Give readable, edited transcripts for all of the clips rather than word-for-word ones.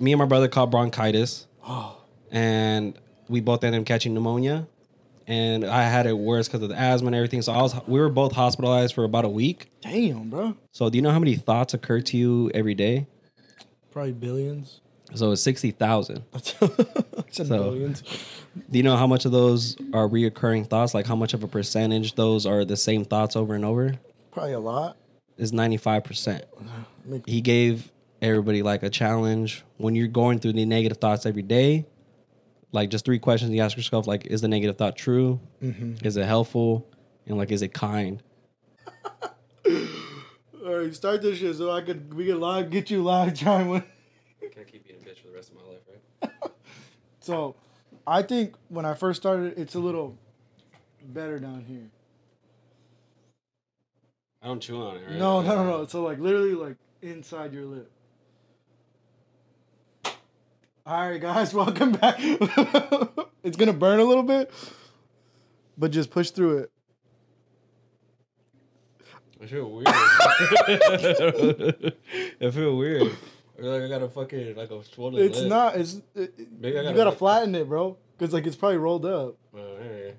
Me and my brother caught bronchitis, and we both ended up catching pneumonia. And I had it worse because of the asthma and everything. So we were both hospitalized for about a week. Damn, bro. So do you know how many thoughts occur to you every day? Probably billions. So it's 60,000. It's in billions. Do you know how much of those are reoccurring thoughts? Like how much of a percentage those are the same thoughts over and over? Probably a lot. It's 95%. He gave everybody like a challenge. When you're going through the negative thoughts every day, like just three questions you ask yourself, like, is the negative thought true? Mm-hmm. Is it helpful? And like, is it kind? All right, start this shit so we can live, get you live, John. Can't keep being a bitch for the rest of my life, right? So, I think when I first started, it's a little better down here. I don't chew on it, right? No. So like literally like inside your lip. All right, guys, welcome back. It's going to burn a little bit, but just push through it. I feel weird. I feel like I got a fucking, like a swollen lip. It's not. Maybe you got to flatten it, bro, because, like, it's probably rolled up. Oh, hey.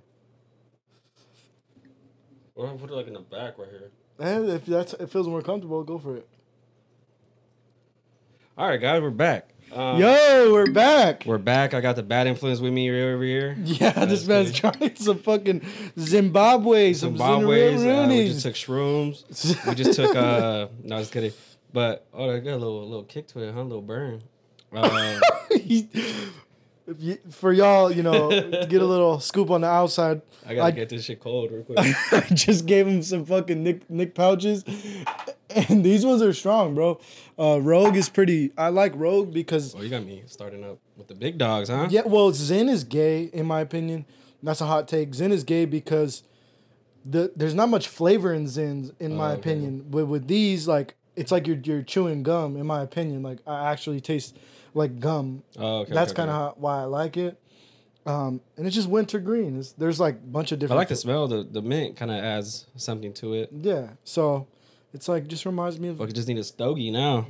Or I put it, like, in the back right here. And if it feels more comfortable, go for it. All right, guys, we're back. Yo, we're back. I got the bad influence with me over here. Yeah, this man's trying some fucking Zimbabwe. We just took shrooms. No, just kidding. But I got a little kick to it, huh? A little burn. For y'all, you know, get a little scoop on the outside. I gotta get this shit cold real quick. I just gave him some fucking Nick pouches. And these ones are strong, bro. Rogue is pretty. I like Rogue because... Oh, you got me starting up with the big dogs, huh? Yeah, well, Zen is gay, in my opinion. That's a hot take. Zen is gay because there's not much flavor in Zens, in my opinion. But with these, like, it's like you're chewing gum, in my opinion. Like, I actually taste, like, gum. Oh, okay. That's kind of why I like it. And it's just wintergreen. There's, like, a bunch of different... I like the smell. The mint kind of adds something to it. Yeah, so... It's like, just reminds me of... Fuck, just need a stogie now.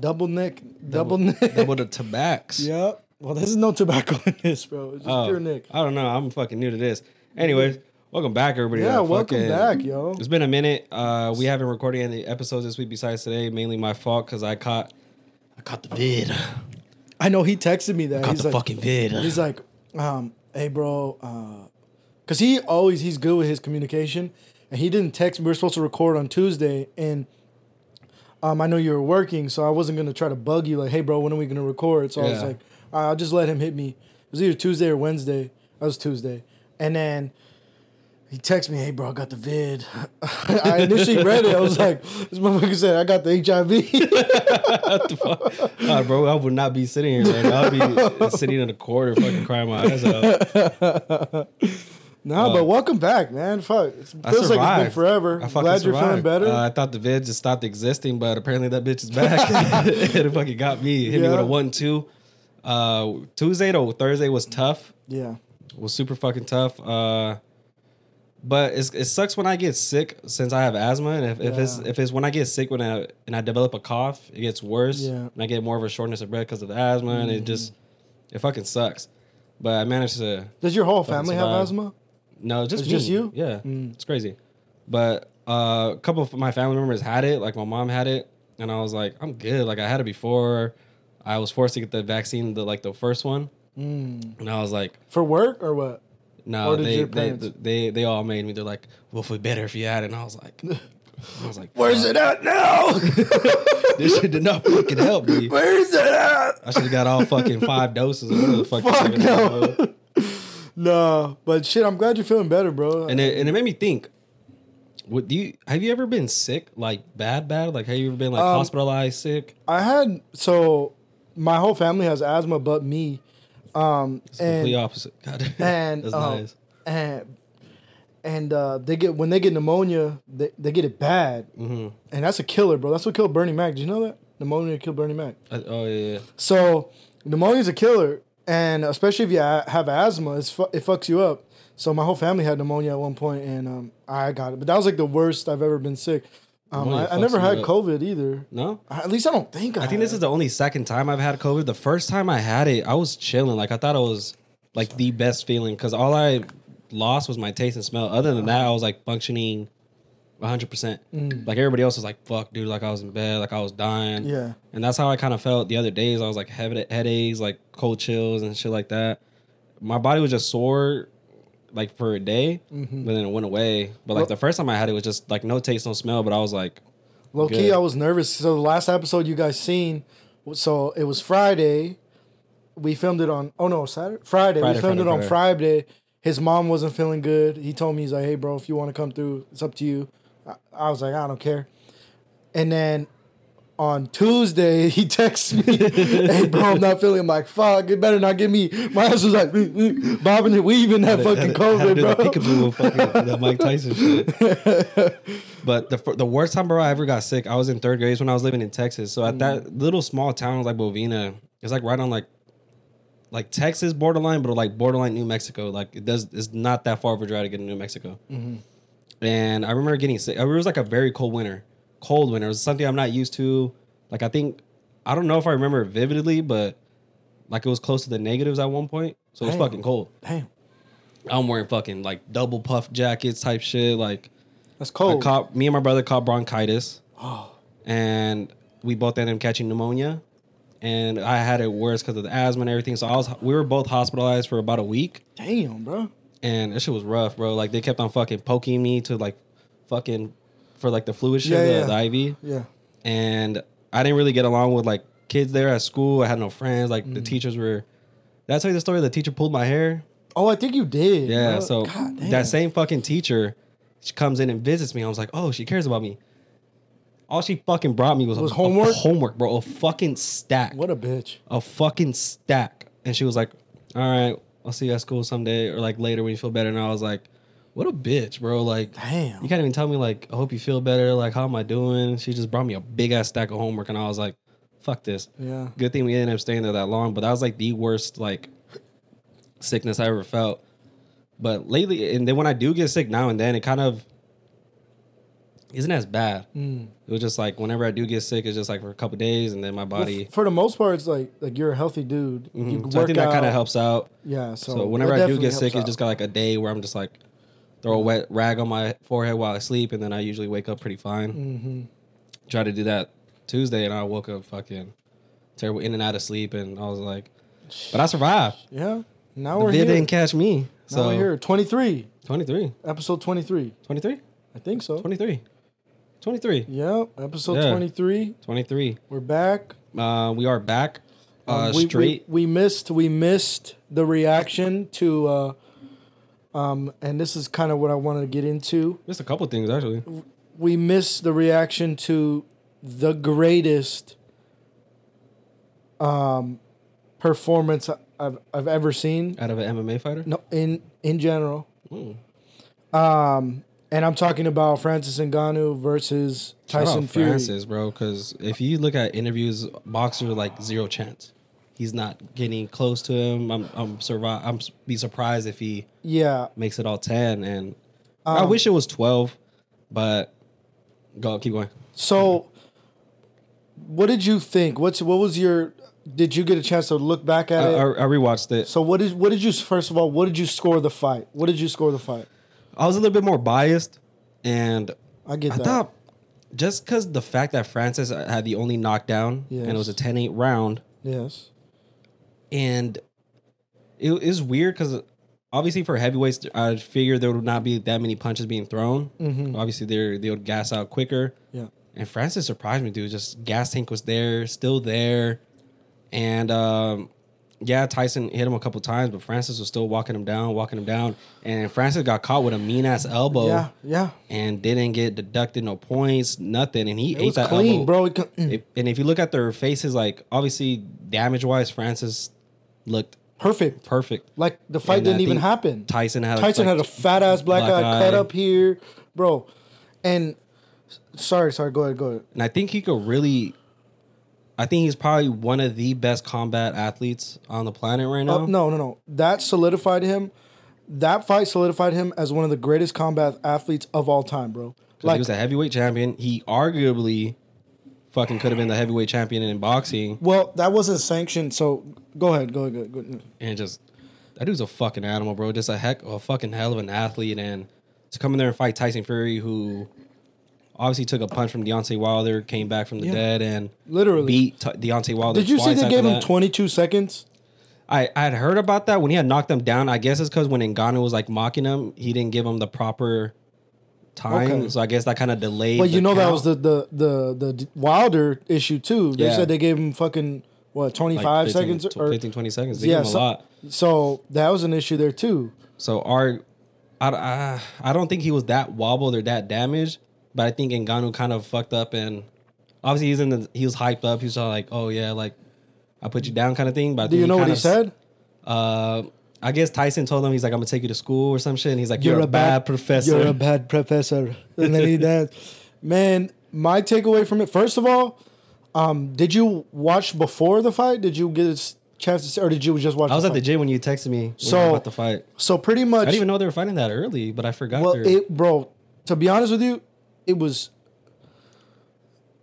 Double neck. Double the tobacco. Yep. Well, there's no tobacco in this, bro. It's just pure Nick. I don't know. I'm fucking new to this. Anyways, welcome back, everybody. Yeah, welcome back, yo. It's been a minute. We haven't recorded any episodes this week besides today. Mainly my fault, because I caught the vid. I know, he texted me that. He's the like, fucking vid. He's like, hey, bro. Because he's good with his communication. And he didn't text me. We were supposed to record on Tuesday, and I know you were working, so I wasn't going to try to bug you, like, hey, bro, when are we going to record? So yeah. I was like, all right, I'll just let him hit me. It was either Tuesday or Wednesday. That was Tuesday. And then he texted me, hey, bro, I got the vid. I initially read it. I was like, this motherfucker said, I got the HIV. What the fuck? Nah, bro, I would not be sitting here right now. I'd be sitting in a corner fucking crying my eyes out. No, but welcome back, man. Fuck. It feels like it's been forever. Glad you're feeling better. I thought the vid just stopped existing, but apparently that bitch is back. It fucking got me. Hit me with a 1-2. Tuesday to Thursday was tough. Yeah. It was super fucking tough. But it sucks when I get sick since I have asthma. And if it's when I get sick and I develop a cough, it gets worse. Yeah. And I get more of a shortness of breath because of the asthma. Mm-hmm. And it fucking sucks. But I managed to... Does your whole family have asthma? No, it's just you? Yeah. Mm. It's crazy. But a couple of my family members had it. Like, my mom had it. And I was like, I'm good. Like, I had it before. I was forced to get the vaccine, the first one. Mm. And I was like... For work or what? No, they all made me. They're like, we'll feel better if you had it. And I was like, where's it at now? This shit did not fucking help me. Where's it at? I should have got all fucking 5 doses. Fuck no. No, but shit, I'm glad you're feeling better, bro. And it made me think. Have you ever been sick, like bad? Like, have you ever been like hospitalized sick? My whole family has asthma, but me. It's completely opposite. God, and that's nice. And when they get pneumonia, they get it bad, mm-hmm. And that's a killer, bro. That's what killed Bernie Mac. Did you know that pneumonia killed Bernie Mac? Oh yeah. So pneumonia's a killer. And especially if you have asthma, it fucks you up. So my whole family had pneumonia at one point, and I got it. But that was like the worst I've ever been sick. I never had COVID either. No? At least I don't think I think this is the only second time I've had COVID. The first time I had it, I was chilling. Like, I thought it was, like, the best feeling. Because all I lost was my taste and smell. Other than that, I was, like, functioning 100%. Like, everybody else was like, fuck, dude. Like, I was in bed. Like, I was dying. Yeah. And that's how I kind of felt the other days. I was, like, having headaches, like, cold chills and shit like that. My body was just sore, like, for a day, but then it went away. But, like, the first time I had it was just, like, no taste, no smell, but I was, like, low-key, I was nervous. So the last episode you guys seen, so it was Friday. We filmed it on, Saturday? Friday. His mom wasn't feeling good. He told me, he's like, hey, bro, if you want to come through, it's up to you. I was like, I don't care. And then on Tuesday, he texts me, hey, bro, I'm not feeling. I'm like, fuck, it better not give me. My ass was like, bobbing and weaving that fucking COVID, bro. That Mike Tyson shit. But the worst time, bro, I ever got sick, I was in third grade when I was living in Texas. So at that little small town, like Bovina, it's like right on like Texas borderline, but like borderline New Mexico. Like it's not that far of a drive to get to New Mexico. And I remember getting sick. It was like a very cold winter. It was something I'm not used to. Like, I don't know if I remember it vividly, but like it was close to the negatives at one point. So it was fucking cold. I'm wearing fucking like double puff jackets type shit. Like, that's cold. Me and my brother caught bronchitis. And we both ended up catching pneumonia. And I had it worse because of the asthma and everything. So we were both hospitalized for about a week. Damn, bro. And that shit was rough, bro. Like, they kept on fucking poking me to like fucking for like the fluid shit, the IV. Yeah. And I didn't really get along with like kids there at school. I had no friends. Like the teachers were. Did I tell you the story? The teacher pulled my hair. Oh, I think you did. Yeah. Bro. So that same fucking teacher, she comes in and visits me. I was like, oh, she cares about me. All she fucking brought me was homework. Homework, bro. A fucking stack. What a bitch. A fucking stack. And she was like, all right, I'll see you at school someday or like later when you feel better. And I was like, what a bitch, bro. Like, damn. You can't even tell me, like, I hope you feel better. Like, how am I doing? She just brought me a big-ass stack of homework, and I was like, fuck this. Yeah. Good thing we ended up staying there that long, but that was, like, the worst, like, sickness I ever felt. But lately, and then when I do get sick now and then, it kind of isn't as bad. It was just, like, whenever I do get sick, it's just, like, for a couple of days, and then my body. Well, for the most part, it's, like you're a healthy dude. You work out. I think that kind of helps out. Yeah, so whenever I do get sick, it's just got, like, a day where I'm just, like, throw a wet rag on my forehead while I sleep, and then I usually wake up pretty fine. Try to do that Tuesday, and I woke up fucking terrible, in and out of sleep, and I was like, but I survived. Yeah. Now we're here. The vid didn't catch me. So now we're here. 23. Episode 23. 23? I think so. 23. Yeah. Episode 23. 23. We're back. We are back. Straight. We missed the reaction to... and this is kind of what I wanted to get into. Just a couple things, actually. We missed the reaction to the greatest performance I've ever seen. Out of an MMA fighter? No, in general. And I'm talking about Francis Ngannou versus Tyson Fury. Francis, bro, because if you look at interviews, boxers are like zero chance. He's not getting close to him. I'm be surprised if he makes it all 10. And I wish it was 12, but keep going. So what did you think? Did you get a chance to look back at it? I rewatched it. So what did you score the fight? I was a little bit more biased, and I thought just because the fact that Francis had the only knockdown and it was a 10-8 round. Yes. And it is weird because obviously for heavyweights, I figured there would not be that many punches being thrown. Obviously, they would gas out quicker. Yeah. And Francis surprised me, dude. Just gas tank was there, still there. And, Tyson hit him a couple times, but Francis was still walking him down. And Francis got caught with a mean-ass elbow. Yeah. And didn't get deducted no points, nothing. And it ate that clean, elbow. Bro. And if you look at their faces, like, obviously, damage-wise, Francis looked... Perfect. Like, the fight didn't even happen. Tyson had a fat-ass black eye cut up here. Bro. And... Sorry, go ahead. And I think he could really... I think he's probably one of the best combat athletes on the planet right now. No. That fight solidified him as one of the greatest combat athletes of all time, bro. Like, he was a heavyweight champion. He arguably fucking could have been the heavyweight champion in boxing. Well, that wasn't sanctioned, so go ahead. And just, that dude's a fucking animal, bro. Just a fucking hell of an athlete. And to come in there and fight Tyson Fury, who obviously took a punch from Deontay Wilder, came back from the dead, and literally beat Deontay Wilder. Did you see they gave him 22 seconds? I had heard about that when he had knocked him down. I guess it's because when Ngannou was like mocking him, he didn't give him the proper time. Okay. So I guess that kind of delayed. Well, you know, that was the Wilder issue too. They said they gave him fucking what, 25 like 15 seconds or 15, 20 seconds. They gave him a lot. So that was an issue there too. So I don't think he was that wobbled or that damaged, but I think Ngannou kind of fucked up, and obviously he was hyped up. He was all like, "Oh yeah, like I put you down," kind of thing. But do you know what he said? I guess Tyson told him, he's like, "I'm gonna take you to school" or some shit. And he's like, "You're a bad professor. You're a bad professor." And then he did. Man, my takeaway from it, first of all, did you watch before the fight? Did you get a chance to see, or did you just watch? I was at the gym when you texted me about the fight. So pretty much, I didn't even know they were fighting that early, but I forgot. Well, bro, to be honest with you, it was,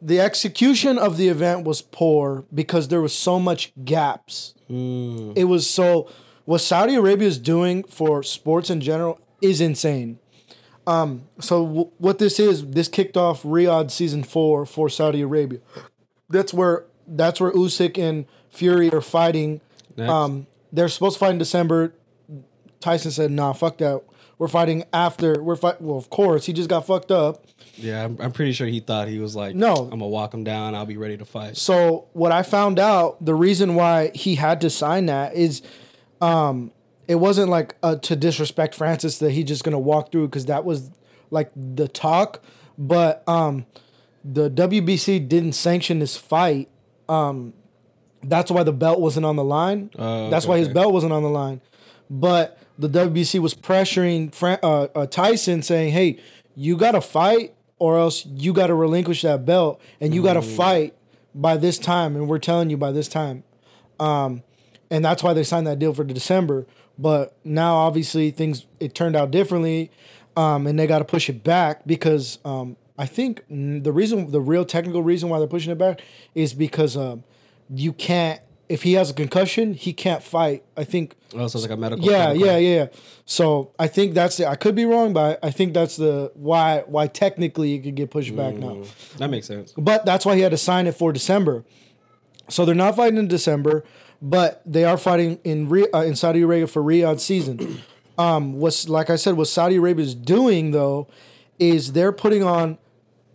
the execution of the event was poor because there was so much gaps. It was so. What Saudi Arabia is doing for sports in general is insane. What this kicked off Riyadh season 4 for Saudi Arabia. That's where Usyk and Fury are fighting. They're supposed to fight in December. Tyson said, "Nah, fuck that. We're fighting after. Well, of course, he just got fucked up." Yeah, I'm pretty sure he thought he was like, "No, I'm gonna walk him down. I'll be ready to fight." So what I found out, the reason why he had to sign that is, it wasn't like to disrespect Francis that he's just going to walk through, because that was like the talk. But the WBC didn't sanction this fight. That's why the belt wasn't on the line. That's why his belt wasn't on the line. But the WBC was pressuring Tyson, saying, "Hey, you got to fight or else you got to relinquish that belt. And you got to fight by this time. And we're telling you by this time." And that's why they signed that deal for December. But now, obviously, it turned out differently, and they got to push it back because I think the real technical reason why they're pushing it back is because you can't. If he has a concussion, he can't fight, I think. Oh, so it's like a medical. Yeah. So I think that's I could be wrong, but I think that's the why technically it could get pushed back now. That makes sense. But that's why he had to sign it for December. So they're not fighting in December. But they are fighting in Saudi Arabia for Riyadh season. What Saudi Arabia is doing though is they're putting on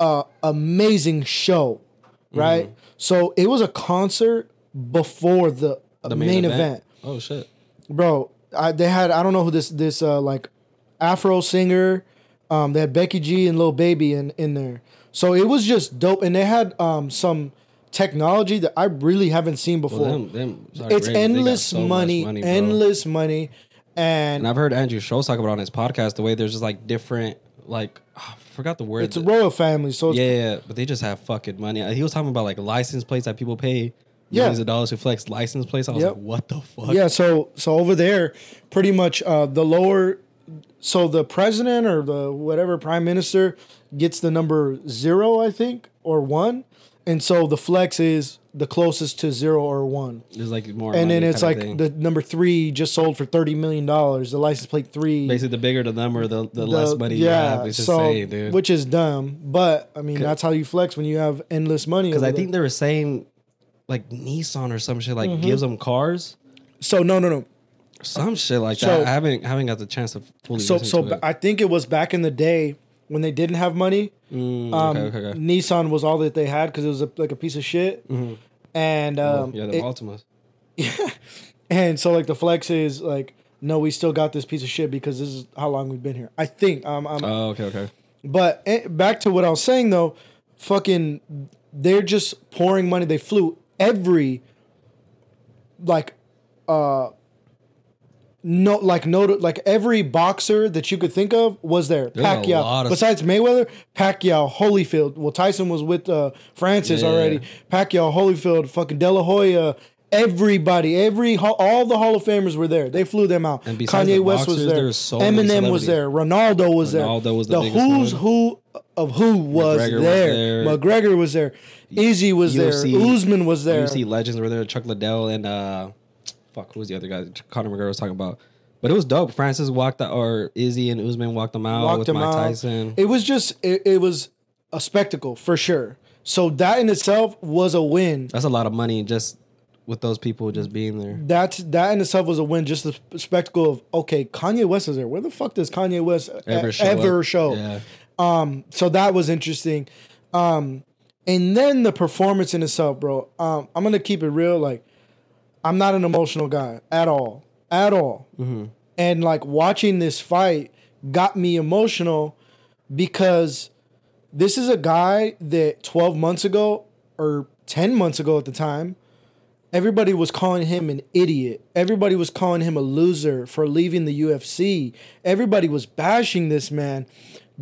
an amazing show, right? So it was a concert before the main event. Oh shit, bro! I don't know who this Afro singer. They had Becky G and Lil Baby in there, so it was just dope. And they had some technology that I really haven't seen before. Well, it's endless so money, endless money. And I've heard Andrew Schultz talk about it on his podcast, the way there's just like different, like, I forgot the word. It's a royal family. So yeah, but they just have fucking money. He was talking about like license plates that people pay millions of dollars to flex license plates. I was like, what the fuck? Yeah, so over there, pretty much the president or the whatever prime minister gets the number 0, I think, or 1. And so the flex is the closest to 0 or 1. There's like more, and then it's like the number 3 just sold for $30 million. The license plate 3. Basically, the bigger the number, the less money you have. It's just insane, dude. Which is dumb, but I mean that's how you flex when you have endless money. Because I think they were saying, like Nissan or some shit, like gives them cars. So no, some shit like that. I haven't got the chance to fully. So I think it was back in the day when they didn't have money. Nissan was all that they had because it was like a piece of shit, and the Altimas. Yeah, and so like the flex is like, no, we still got this piece of shit because this is how long we've been here. I think. But back to what I was saying though, fucking, they're just pouring money. They flew every every boxer that you could think of was there. Pacquiao, besides Mayweather, Pacquiao, Holyfield. Well, Tyson was with Francis already. Pacquiao, Holyfield, fucking De La Hoya, Everybody, all the Hall of Famers were there. They flew them out. Kanye West was there. Eminem was there. Ronaldo was there. The who's who of who was there. McGregor was there. Izzy was there. Usman was there. UFC legends were there. Chuck Liddell and who was the other guy? Conor McGregor was talking about. But it was dope. Francis walked out, or Izzy and Usman walked them out with Mike Tyson. It was just it was a spectacle for sure. So that in itself was a win. That's a lot of money just. With those people just being there. That in itself was a win. Just the spectacle of, okay, Kanye West is there. Where the fuck does Kanye West ever show? Yeah. So that was interesting. And then the performance in itself, bro. I'm going to keep it real. Like, I'm not an emotional guy at all. At all. Mm-hmm. And, like, watching this fight got me emotional because this is a guy that 12 months ago or 10 months ago at the time, everybody was calling him an idiot. Everybody was calling him a loser for leaving the UFC. Everybody was bashing this man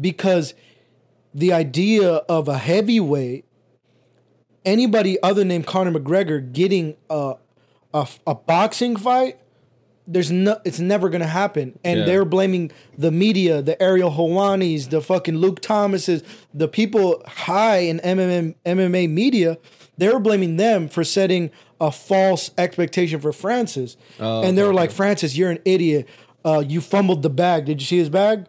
because the idea of a heavyweight, anybody other than Conor McGregor getting a boxing fight, it's never going to happen. And they're blaming the media, the Ariel Helwanis, the fucking Luke Thomases, the people high in MMA media. They were blaming them for setting a false expectation for Francis. And they were like, Francis, you're an idiot. You fumbled the bag. Did you see his bag?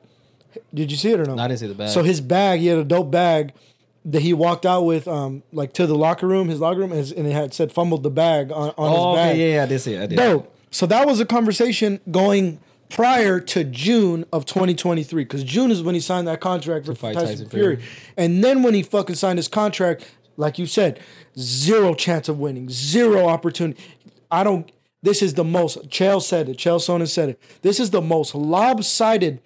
Did you see it or no? No, I didn't see the bag. So his bag, he had a dope bag that he walked out with to the locker room, and it had said fumbled the bag on his bag. Oh, yeah, I did see it. Dope. So that was a conversation going prior to June of 2023, because June is when he signed that contract to fight Tyson Fury. And then when he fucking signed his contract, like you said, zero chance of winning, zero opportunity. This is the most, Chael Sonnen said it. This is the most lopsided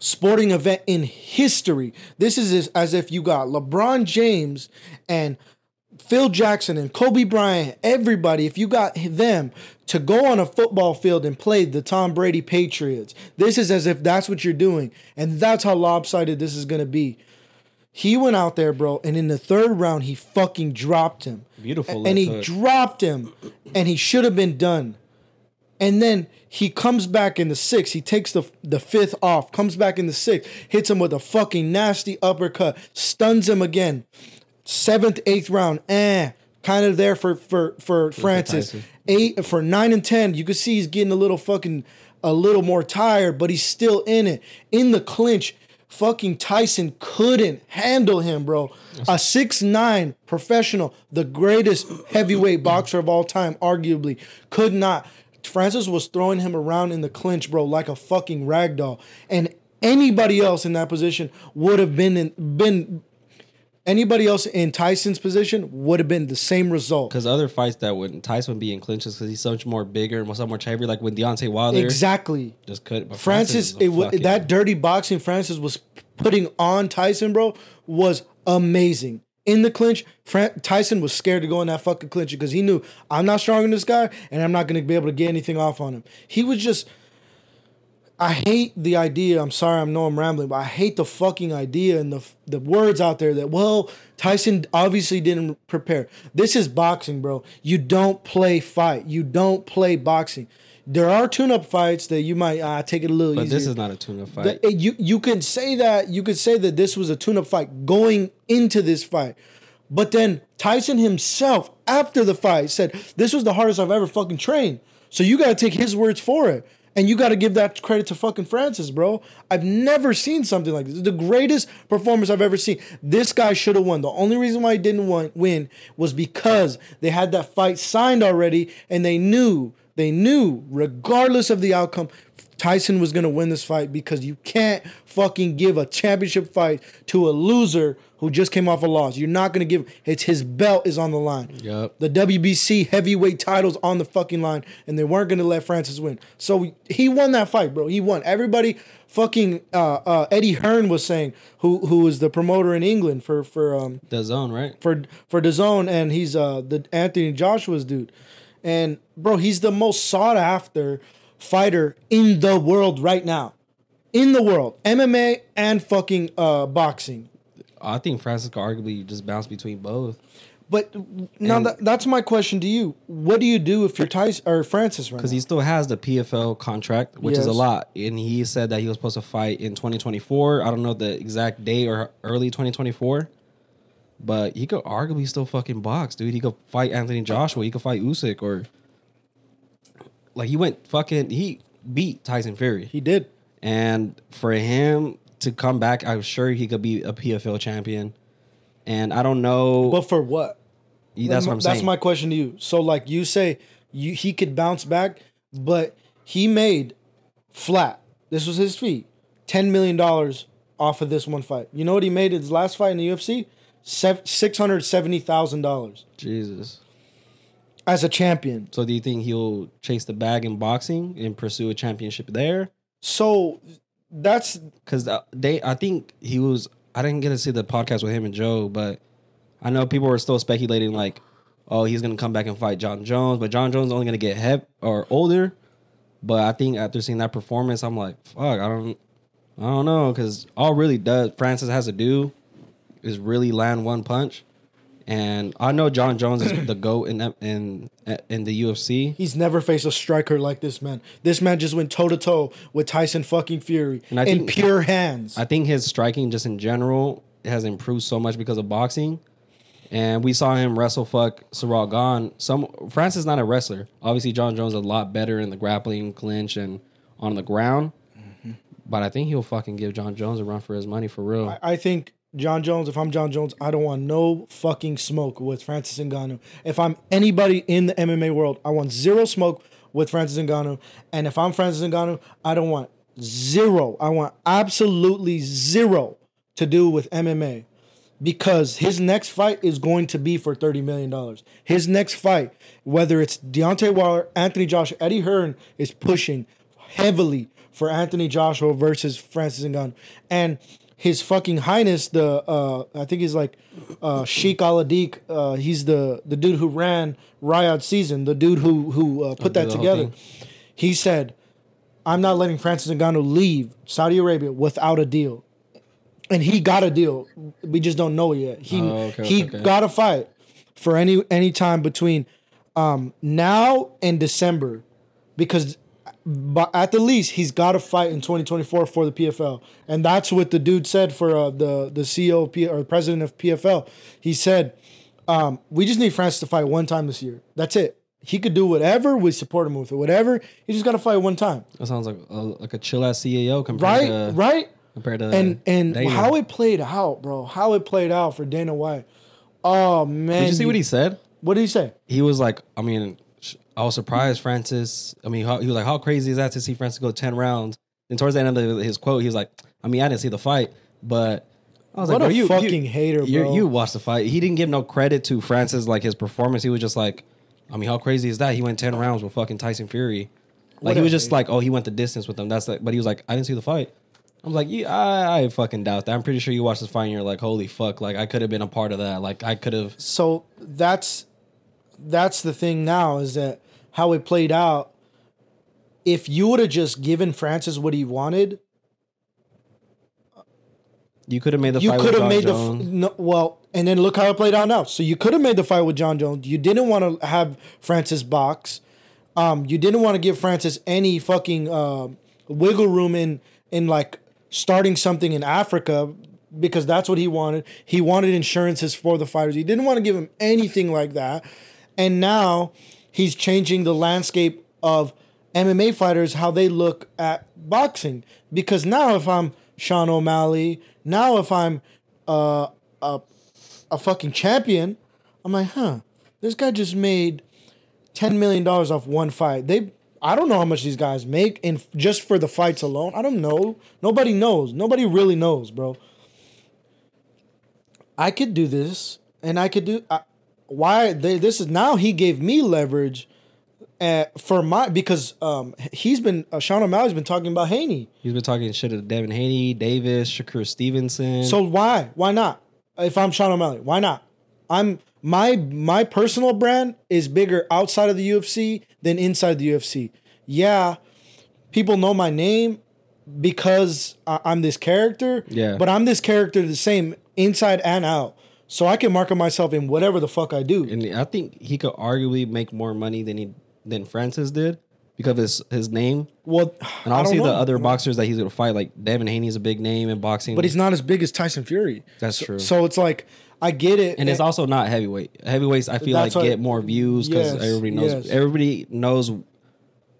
sporting event in history. This is as if you got LeBron James and Phil Jackson and Kobe Bryant, everybody, if you got them to go on a football field and play the Tom Brady Patriots. This is as if that's what you're doing. And that's how lopsided this is going to be. He went out there, bro, and in the third round, he fucking dropped him. Beautiful. And he dropped him, and he should have been done. And then he comes back in the sixth. He takes the fifth off, comes back in the sixth, hits him with a fucking nasty uppercut, stuns him again. Seventh, eighth round, kind of there for Francis. 9 and 10, you can see he's getting a little more tired, but he's still in it. In the clinch, fucking Tyson couldn't handle him, bro. A 6'9" professional, the greatest heavyweight boxer of all time, arguably, could not. Francis was throwing him around in the clinch, bro, like a fucking ragdoll. And anybody else in that position would have anybody else in Tyson's position would have been the same result. Because other fights that wouldn't, Tyson would be in clinches because he's so much more bigger and so much heavier, like with Deontay Wilder. Exactly. Just couldn't. But that dirty boxing Francis was putting on Tyson, bro, was amazing. In the clinch, Tyson was scared to go in that fucking clinch because he knew, I'm not stronger than this guy and I'm not going to be able to get anything off on him. He was just... I hate the idea. I'm sorry, I know I'm rambling, but I hate the fucking idea and the words out there that, well, Tyson obviously didn't prepare. This is boxing, bro. You don't play fight. You don't play boxing. There are tune-up fights that you might take it a little easier. But this is not a tune-up fight. You can say that. You could say that this was a tune-up fight going into this fight. But then Tyson himself, after the fight, said, this was the hardest I've ever fucking trained. So you got to take his words for it. And you got to give that credit to fucking Francis, bro. I've never seen something like this. It's the greatest performance I've ever seen. This guy should have won. The only reason why he didn't win was because they had that fight signed already, and they knew, regardless of the outcome, Tyson was going to win this fight because you can't fucking give a championship fight to a loser who just came off a loss. You're not going to give... It's his belt is on the line. Yep. The WBC heavyweight title's on the fucking line, and they weren't going to let Francis win. So he won that fight, bro. He won. Everybody fucking... Eddie Hearn was saying, who was the promoter in England for DAZN, right? For DAZN, and he's the Anthony Joshua's dude. And, bro, he's the most sought-after fighter in the world right now. In the world. MMA and fucking boxing. I think Francis could arguably just bounce between both. But now that's my question to you. What do you do if you're Tyson or Francis right now? Because he still has the PFL contract, which is a lot. And he said that he was supposed to fight in 2024. I don't know the exact day or early 2024. But he could arguably still fucking box, dude. He could fight Anthony Joshua. He could fight Usyk or... Like, he went fucking... He beat Tyson Fury. He did. And for him to come back, I'm sure he could be a PFL champion. And I don't know... But for what? That's what I'm saying. That's my question to you. So, like, you say he could bounce back, but he made flat. This was his fee. $10 million off of this one fight. You know what he made his last fight in the UFC? $670,000. Jesus. As a champion. So do you think he'll chase the bag in boxing and pursue a championship there? So that's... Because I think he was... I didn't get to see the podcast with him and Joe, but I know people were still speculating like, oh, he's going to come back and fight John Jones, but John Jones is only going to get older. But I think after seeing that performance, I'm like, fuck, I don't know, because all really does Francis has to do is really land one punch. And I know John Jones is the GOAT in the UFC. He's never faced a striker like this man. This man just went toe-to-toe with Tyson fucking Fury in pure hands. I think his striking just in general has improved so much because of boxing. And we saw him wrestle fuck Serrat Ghan. Francis is not a wrestler. Obviously, John Jones is a lot better in the grappling, clinch, and on the ground. Mm-hmm. But I think he'll fucking give John Jones a run for his money for real. I think... John Jones, if I'm John Jones, I don't want no fucking smoke with Francis Ngannou. If I'm anybody in the MMA world, I want zero smoke with Francis Ngannou. And if I'm Francis Ngannou, I don't want zero. I want absolutely zero to do with MMA, because his next fight is going to be for $30 million. His next fight, whether it's Deontay Wilder, Anthony Joshua, Eddie Hearn is pushing heavily for Anthony Joshua versus Francis Ngannou. And his fucking highness, I think he's like Sheikh Al-Adiq. He's the dude who ran Riyadh season, the dude who put that together. He said, I'm not letting Francis Ngannou leave Saudi Arabia without a deal. And he got a deal. We just don't know it yet. He got a fight for any time between now and December, because... But at the least, he's got to fight in 2024 for the PFL. And that's what the dude said for the CEO or president of PFL. He said, we just need Francis to fight one time this year. That's it. He could do whatever. We support him with it. Whatever. He just got to fight one time. That sounds like a chill-ass CEO compared to And Dana. How it played out, bro. How it played out for Dana White. Oh, man. Did you see what he said? What did he say? He was like, I was surprised, Francis. He was like, how crazy is that to see Francis go 10 rounds? And towards the end of his quote, he was like, I didn't see the fight, but I was like, you fucking hater, bro. You watched the fight. He didn't give no credit to Francis, like his performance. He was just like, how crazy is that? He went 10 rounds with fucking Tyson Fury. Like, he was just like, oh, he went the distance with him. But he was like, I didn't see the fight. I was like, yeah, I fucking doubt that. I'm pretty sure you watched the fight and you're like, holy fuck, like I could have been a part of that. Like I could have. So that's the thing now, is that how it played out. If you would have just given Francis what he wanted, you could have made the fight with John Jones. And then look how it played out now. So you could have made the fight with John Jones. You didn't want to have Francis box. You didn't want to give Francis any fucking wiggle room in like starting something in Africa, because that's what he wanted. He wanted insurances for the fighters. He didn't want to give him anything like that. And now he's changing the landscape of MMA fighters, how they look at boxing. Because now if I'm Sean O'Malley, now if I'm a fucking champion, I'm like, this guy just made $10 million off one fight. I don't know how much these guys make just for the fights alone. I don't know. Nobody knows. Nobody really knows, bro. I could do this, and I could do... this is now he gave me leverage for my, because he's been Sean O'Malley's been talking about Haney. He's been talking shit to Devin Haney, Davis, Shakur Stevenson. So why not? If I'm Sean O'Malley, why not? I'm my personal brand is bigger outside of the UFC than inside the UFC. Yeah, people know my name because I'm this character. Yeah, but I'm this character the same inside and out. So I can market myself in whatever the fuck I do. And I think he could arguably make more money than Francis did because of his name. Well, and obviously the other boxers that he's going to fight, like Devin Haney is a big name in boxing. But he's not as big as Tyson Fury. That's true. So it's like, I get it. And it's also not heavyweight. Heavyweights, I feel like, get more views because everybody knows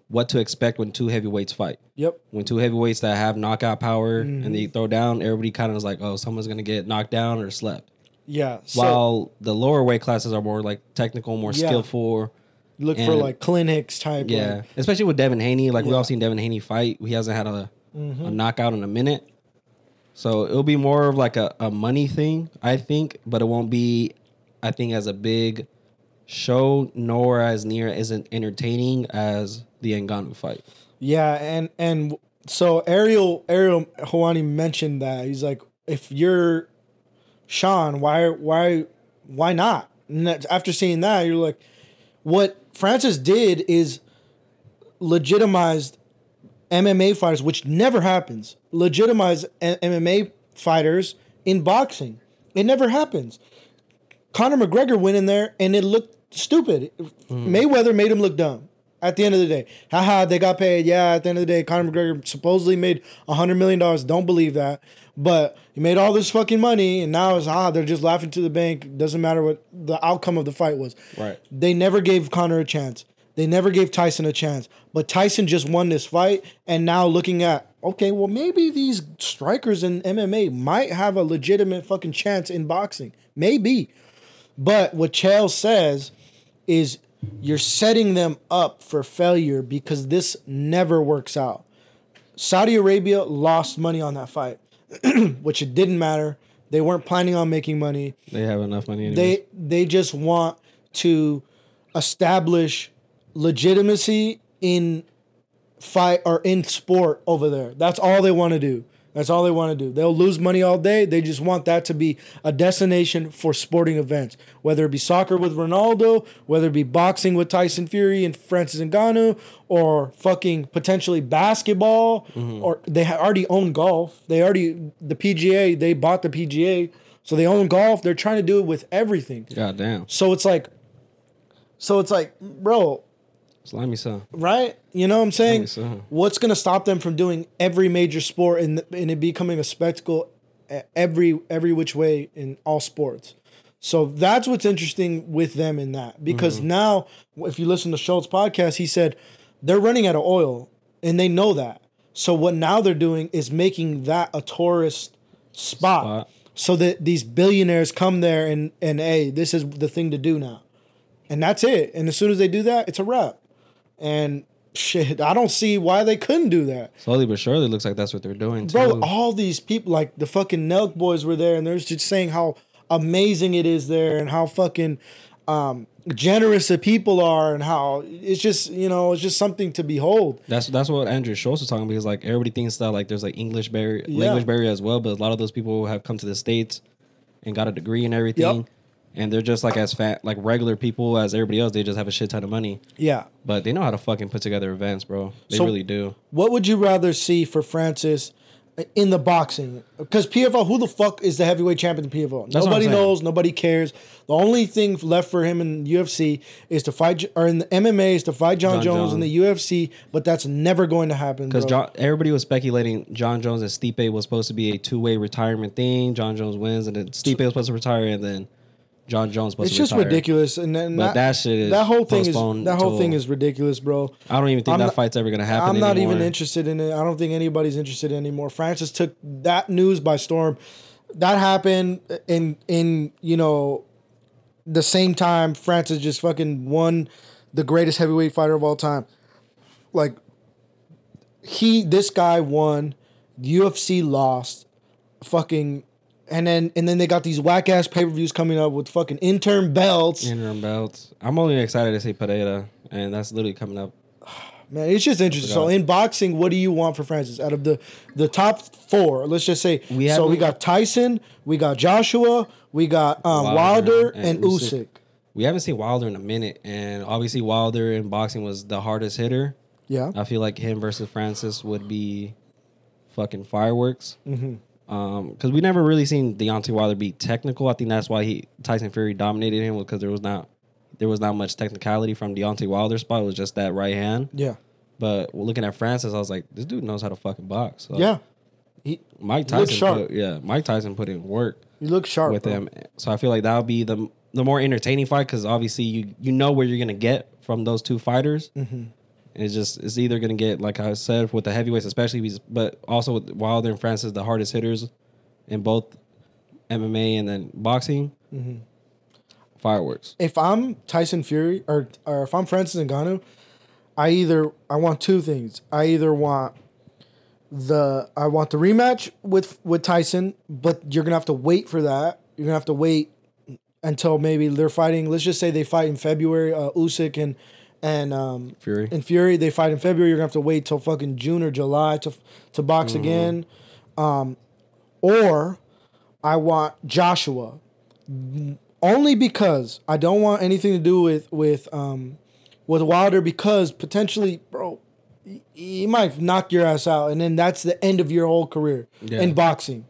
what to expect when two heavyweights fight. Yep. When two heavyweights that have knockout power and they throw down, everybody kind of is like, oh, someone's going to get knocked down or slept. Yeah. So, while the lower weight classes are more like technical, more skillful. Look for like clinics type. Yeah. Like, especially with Devin Haney. Like we all seen Devin Haney fight. He hasn't had a knockout in a minute. So it'll be more of like a money thing, I think. But it won't be, I think, as a big show nor as near as entertaining as the Ngannou fight. Yeah. And so Ariel Helwani mentioned that. He's like, if you're Sean, why not? And after seeing that, you're like, what Francis did is legitimized MMA fighters, which never happens. Legitimize MMA fighters in boxing. It never happens. Conor McGregor went in there and it looked stupid. Mayweather made him look dumb. At the end of the day, they got paid. Yeah, at the end of the day, Conor McGregor supposedly made $100 million. Don't believe that. But he made all this fucking money, and now it's, they're just laughing to the bank. Doesn't matter what the outcome of the fight was. Right. They never gave Conor a chance. They never gave Tyson a chance. But Tyson just won this fight, and now looking at, okay, well, maybe these strikers in MMA might have a legitimate fucking chance in boxing. Maybe. But what Chael says is, you're setting them up for failure because this never works out. Saudi Arabia lost money on that fight, which it didn't matter. They weren't planning on making money. They have enough money anyways. They just want to establish legitimacy in fight or in sport over there. That's all they want to do. That's all they want to do. They'll lose money all day. They just want that to be a destination for sporting events, whether it be soccer with Ronaldo, whether it be boxing with Tyson Fury and Francis Ngannou, or fucking potentially basketball, or they already own golf. The PGA, they bought the PGA, so they own golf. They're trying to do it with everything. Goddamn. So it's like, bro. Slimy son. Right? You know what I'm saying? What's going to stop them from doing every major sport and it becoming a spectacle every which way in all sports? So that's what's interesting with them in that. Because now, if you listen to Schultz's podcast, he said they're running out of oil and they know that. So what now they're doing is making that a tourist spot. So that these billionaires come there and hey, this is the thing to do now. And that's it. And as soon as they do that, it's a wrap. And shit, I don't see why they couldn't do that. Slowly but surely, it looks like that's what they're doing, bro, too. Bro, all these people, like the fucking Nelk boys were there, and they're just saying how amazing it is there and how fucking generous the people are and how it's just, you know, it's just something to behold. That's what Andrew Schultz was talking about. Because like everybody thinks that like there's like English barrier, language barrier as well, but a lot of those people have come to the States and got a degree and everything. Yep. And they're just like as fat, like regular people as everybody else. They just have a shit ton of money. Yeah. But they know how to fucking put together events, bro. They really do. What would you rather see for Francis in the boxing? Because PFL, who the fuck is the heavyweight champion of PFL? Nobody knows. Nobody cares. The only thing left for him in UFC is to fight, or in the MMA is to fight John Jones in the UFC. But that's never going to happen. Because everybody was speculating John Jones and Stipe was supposed to be a two-way retirement thing. John Jones wins, and then Stipe was supposed to retire, and then John Jones supposed to retire. It's just ridiculous, and that whole thing is ridiculous, bro. I don't even think that fight's ever gonna happen. I'm not even interested in it. I don't think anybody's interested anymore. Francis took that news by storm. That happened in you know the same time Francis just fucking won the greatest heavyweight fighter of all time. Like this guy won, UFC lost, fucking. And then they got these whack ass pay per views coming up with fucking interim belts. I'm only excited to see Pereira, and that's literally coming up. Man, it's just interesting. So in boxing, what do you want for Francis? Out of the top four, let's just say we got Tyson, we got Joshua, we got Wilder and Usyk. We haven't seen Wilder in a minute, and obviously Wilder in boxing was the hardest hitter. Yeah, I feel like him versus Francis would be fucking fireworks. Because we never really seen Deontay Wilder be technical. I think that's why Tyson Fury dominated him, because there was not much technicality from Deontay Wilder's spot. It was just that right hand. Yeah. But looking at Francis, I was like, this dude knows how to fucking box. So, yeah. Mike Tyson put in work. You look sharp with him. So I feel like that would be the more entertaining fight, because obviously you know where you're gonna get from those two fighters. Mm-hmm. It's either gonna get, like I said, with the heavyweights, especially, but also with Wilder and Francis, the hardest hitters in both MMA and then boxing. Mm-hmm. Fireworks. If I'm Tyson Fury or if I'm Francis Ngannou, I want two things. I want the rematch with Tyson, but you're going to have to wait for that. You're going to have to wait until maybe they're fighting. Let's just say they fight in February, Usyk and Fury. And Fury, they fight in February. You're going to have to wait till fucking June or July to box mm-hmm. again. Or I want Joshua, only because I don't want anything to do with Wilder, because potentially, bro, he might knock your ass out, and then that's the end of your whole career in boxing.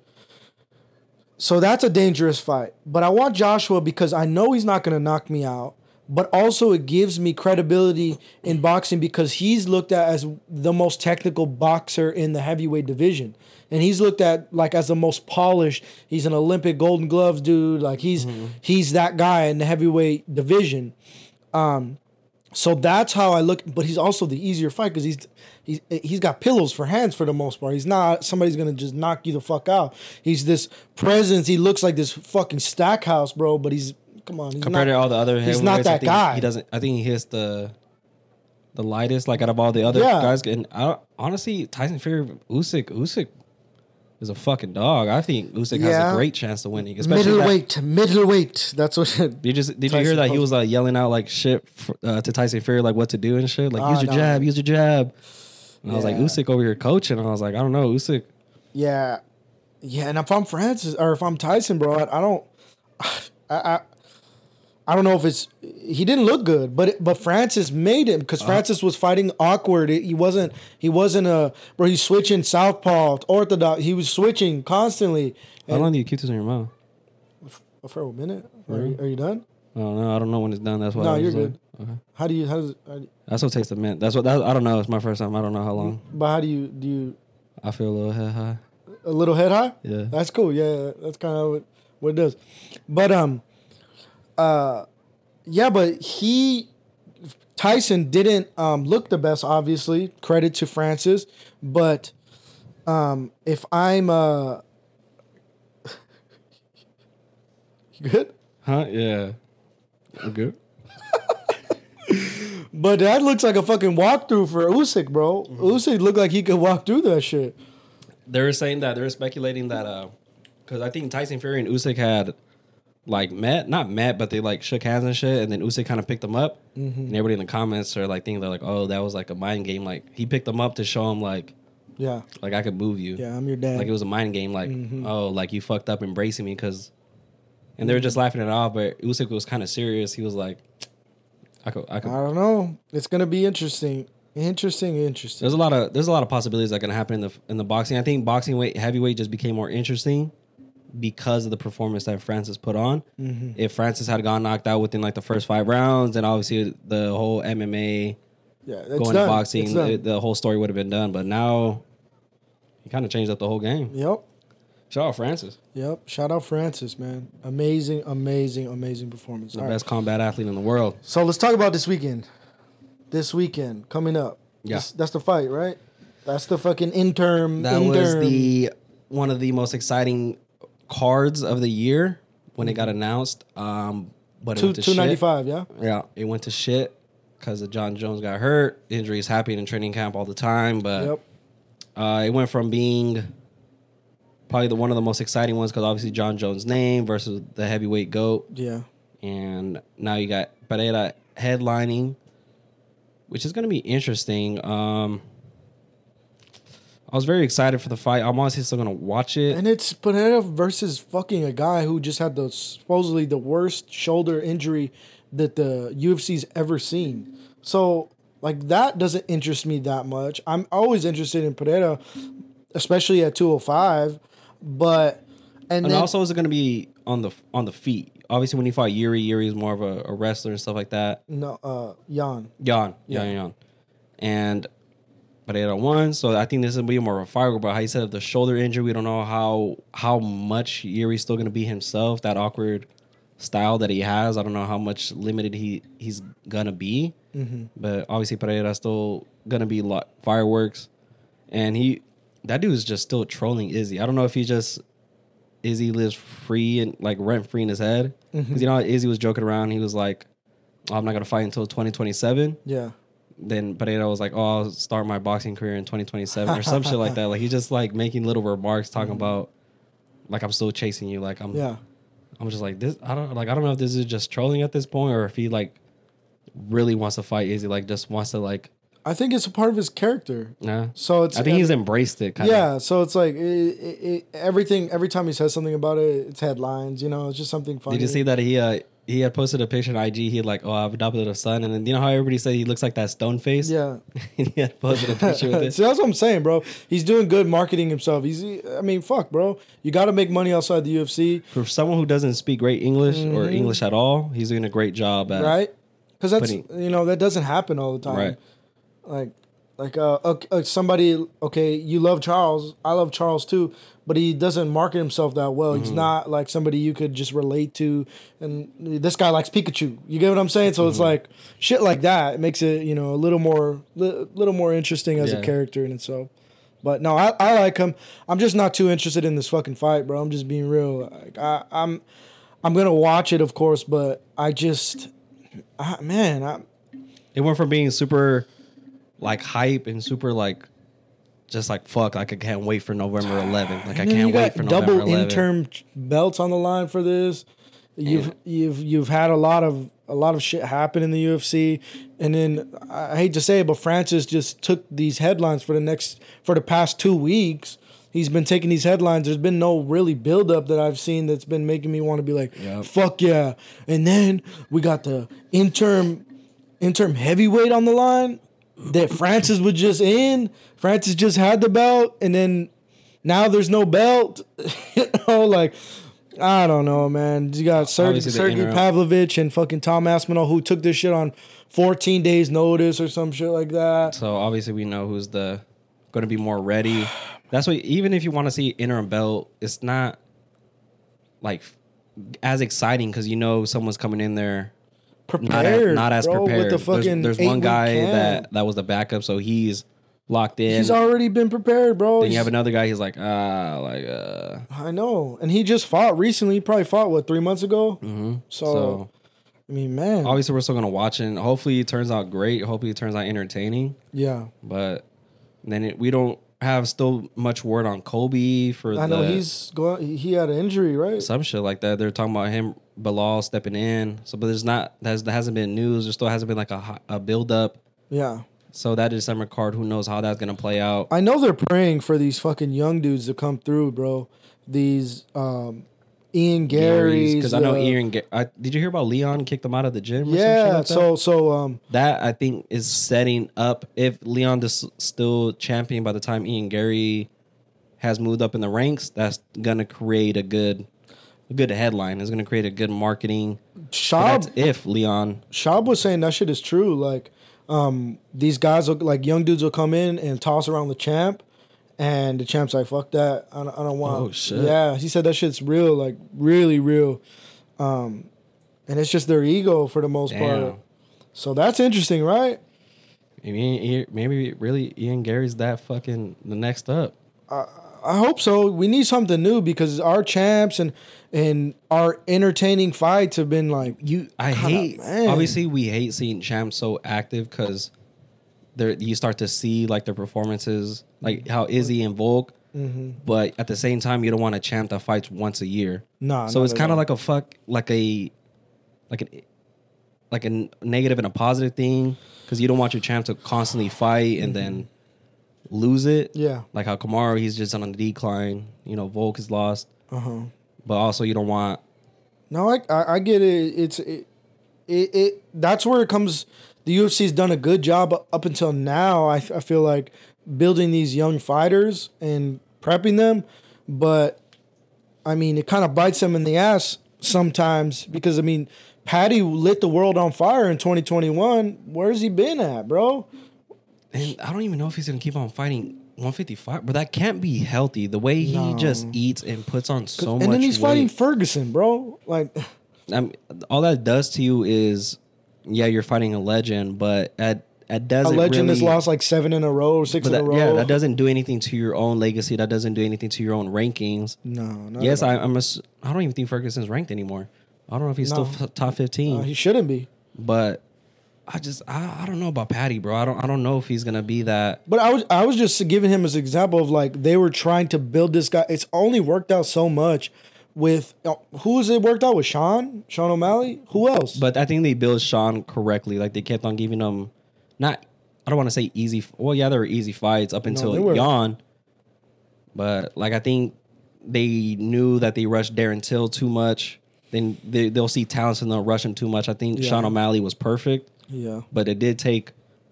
So that's a dangerous fight. But I want Joshua because I know he's not going to knock me out, but also it gives me credibility in boxing, because he's looked at as the most technical boxer in the heavyweight division. And he's looked at like as the most polished. He's an Olympic Golden Gloves dude. Like he's that guy in the heavyweight division. So that's how I look, but he's also the easier fight because he's got pillows for hands for the most part. He's not somebody's gonna just knock you the fuck out. He's this presence. He looks like this fucking Stackhouse, bro. But compared to all the other, he's not that guy. He doesn't. I think he hits the lightest, like out of all the other guys. And honestly, Tyson Fury, Usyk is a fucking dog. I think Usyk has a great chance of winning. Middleweight. That's what. Did you hear that he was like yelling out like shit to Tyson Fury, like what to do and shit, like use your jab. And I was like, Usyk over here coaching. And I was like, I don't know, Usyk. Yeah. And if I'm Francis or if I'm Tyson, bro, I don't know if it's he didn't look good, but Francis made him, because Francis was fighting awkward. He wasn't he's switching southpaw to orthodox. He was switching constantly. How long do you keep this in your mouth? For a minute. Are you done? No, I don't know when it's done. That's why. No, you're good. Like, okay. How does it? That's what takes a minute. I don't know. It's my first time. I don't know how long. But how do you? I feel a little head high. A little head high? Yeah. That's cool. Yeah, that's kind of what it does. But but Tyson didn't look the best, obviously. Credit to Francis, but if I'm you good? Huh? Yeah. I'm good. But that looks like a fucking walkthrough for Usyk, bro. Mm-hmm. Usyk looked like he could walk through that shit. They were saying that, they were speculating that, because I think Tyson Fury and Usyk had they like shook hands and shit, and then Usyk kind of picked them up, and everybody in the comments are like thinking they're like, oh, that was like a mind game, like he picked them up to show him like I could move you, I'm your dad, like it was a mind game, like oh, like you fucked up embracing me, because, and they were just laughing it off, but Usyk was kind of serious. He was like, I could. I don't know. It's gonna be interesting. There's a lot of possibilities that are gonna happen in the boxing. I think heavyweight just became more interesting because of the performance that Francis put on. If Francis had gone knocked out within like the first 5 rounds, then obviously the whole MMA to boxing, the whole story would have been done. But now he kind of changed up the whole game. Yep. Shout out Francis. Yep. Shout out Francis, man. Amazing performance. The best combat athlete in the world. So let's talk about this weekend. Coming up. Yeah. That's the fight, right? That's the fucking interim. That was one of the most exciting cards of the year when it got announced, but it went to 295 shit. Yeah, it went to shit because of John Jones got hurt. Injuries happen in training camp all the time, but it went from being probably one of the most exciting ones, because obviously John Jones' name versus the heavyweight GOAT. Yeah, and now you got Pereira headlining, which is going to be interesting. I was very excited for the fight. I'm honestly still going to watch it. And it's Pereira versus fucking a guy who just had supposedly the worst shoulder injury that the UFC's ever seen. So, like, that doesn't interest me that much. I'm always interested in Pereira, especially at 205. But and then, also, is it going to be on the feet? Obviously, when he fought Yuri was more of a wrestler and stuff like that. No, Jan. And but 801, so I think this is going to be more of a firework. But how you said of the shoulder injury, we don't know how much Yuri's still going to be himself. That awkward style that he has, I don't know how much limited he's gonna be, but obviously Pereira's still gonna be fireworks, and that dude is just still trolling Izzy. I don't know if he just Izzy lives free and like rent free in his head, because you know how Izzy was joking around. He was like, "I'm not gonna fight until 2027." Yeah. Then Pereira was like, "Oh, I'll start my boxing career in 2027" or some shit like that. Like he's just like making little remarks, talking about like I'm still chasing you, like I'm just like this. I don't know if this is just trolling at this point, or if he like really wants to fight Izzy, like just wants to like. I think it's a part of his character. Yeah. So I think he's embraced it. Kind of. So it's like everything. Every time he says something about it, it's headlines. You know, it's just something funny. Did you see that he had posted a picture on IG? He had like, "Oh, I've adopted a son," and then you know how everybody said he looks like that stone face. Yeah. He had posted a picture with it. See, that's what I'm saying, bro. He's doing good marketing himself. Fuck, bro. You got to make money outside the UFC. For someone who doesn't speak great English or English at all, he's doing a great job at because that's that doesn't happen all the time. Right. You love Charles. I love Charles too, but he doesn't market himself that well. He's not like somebody you could just relate to. And this guy likes Pikachu. You get what I'm saying? So it's like shit like that. It makes it a little more interesting as a character in itself. But no, I like him. I'm just not too interested in this fucking fight, bro. I'm just being real. Like I'm gonna watch it, of course, but it went from being super like hype and super like just like fuck, like I can't wait for November 11th. Like I can't wait for November 11th. Double interim belts on the line for this. You've had a lot of shit happen in the UFC, and then I hate to say it, but Francis just took these headlines for the past 2 weeks. He's been taking these headlines. There's been no really buildup that I've seen that's been making me want to be like fuck yeah. And then we got the interim heavyweight on the line. That Francis was just in. Francis just had the belt, and then now there's no belt. I don't know, man. You got Sergey Pavlovich and fucking Tom Aspinall, who took this shit on 14 days notice or some shit like that. So obviously we know who's going to be more ready. That's why even if you want to see interim belt, it's not like as exciting because someone's coming in there. Prepared, not as prepared. With the fucking there's one guy that was the backup, so he's locked in. He's already been prepared, bro. Then you have another guy. He's like, I know, and he just fought recently. He probably fought 3 months ago. Mm-hmm. So, I mean, man, obviously we're still gonna watch it. And hopefully, it turns out great. Hopefully, it turns out entertaining. Yeah, but then we don't have still much word on Kobe for. I know he's going. He had an injury, right? Some shit like that. They're talking about him. Bilal stepping in, so but there hasn't been news. There still hasn't been like a build up. Yeah. So that December card, who knows how that's gonna play out? I know they're praying for these fucking young dudes to come through, bro. These Ian Garry's, because I know Ian. Did you hear about Leon kicked him out of the gym? Or something like that? So that I think is setting up if Leon is still champion by the time Ian Garry has moved up in the ranks. That's gonna create a good headline. It's going to create a good marketing. Shab was saying that shit is true. Like, these guys, young dudes will come in and toss around the champ, and the champ's like, fuck that. I don't want. Oh, shit. Yeah, he said that shit's real, like, really real. And it's just their ego for the most part. So that's interesting, right? Maybe really Ian Garry's that fucking the next up. I hope so. We need something new because our champs and our entertaining fights have been like you. Obviously we hate seeing champs so active because you start to see like their performances, like how Izzy and Volk. Mm-hmm. But at the same time, you don't want a champ that fights once a year. Nah. So it's kind of like a like a negative and a positive thing because you don't want your champ to constantly fight and then lose it. Yeah. Like how Kamaru, he's just on a decline. Volk is lost. But also you don't want. No, I get it. It's that's where it comes. The UFC's done a good job up until now. I feel like building these young fighters and prepping them, but I mean, it kind of bites him in the ass sometimes because, I mean, Patty lit the world on fire in 2021. Where's he been at, bro? And I don't even know if he's going to keep on fighting 155, but that can't be healthy. The way he just eats and puts on so much weight. And then he's fighting Ferguson, bro. Like, I mean, all that does to you is, yeah, you're fighting a legend, but that doesn't really... A legend has lost like 7 in a row or 6 in a row. Yeah, that doesn't do anything to your own legacy. That doesn't do anything to your own rankings. No. Yes, I don't even think Ferguson's ranked anymore. I don't know if he's still top 15. He shouldn't be. But I don't know about Patty, bro. I don't know if he's gonna be that. But I was just giving him as an example of like they were trying to build this guy. It's only worked out so much with who's it worked out with? Sean O'Malley. Who else? But I think they built Sean correctly. Like they kept on giving him I don't want to say easy. Well, yeah, there were easy fights up until Jan. But like I think they knew that they rushed Darren Till too much. Then they'll see talents and they'll rush him too much. I think Sean O'Malley was perfect. Yeah, but it did take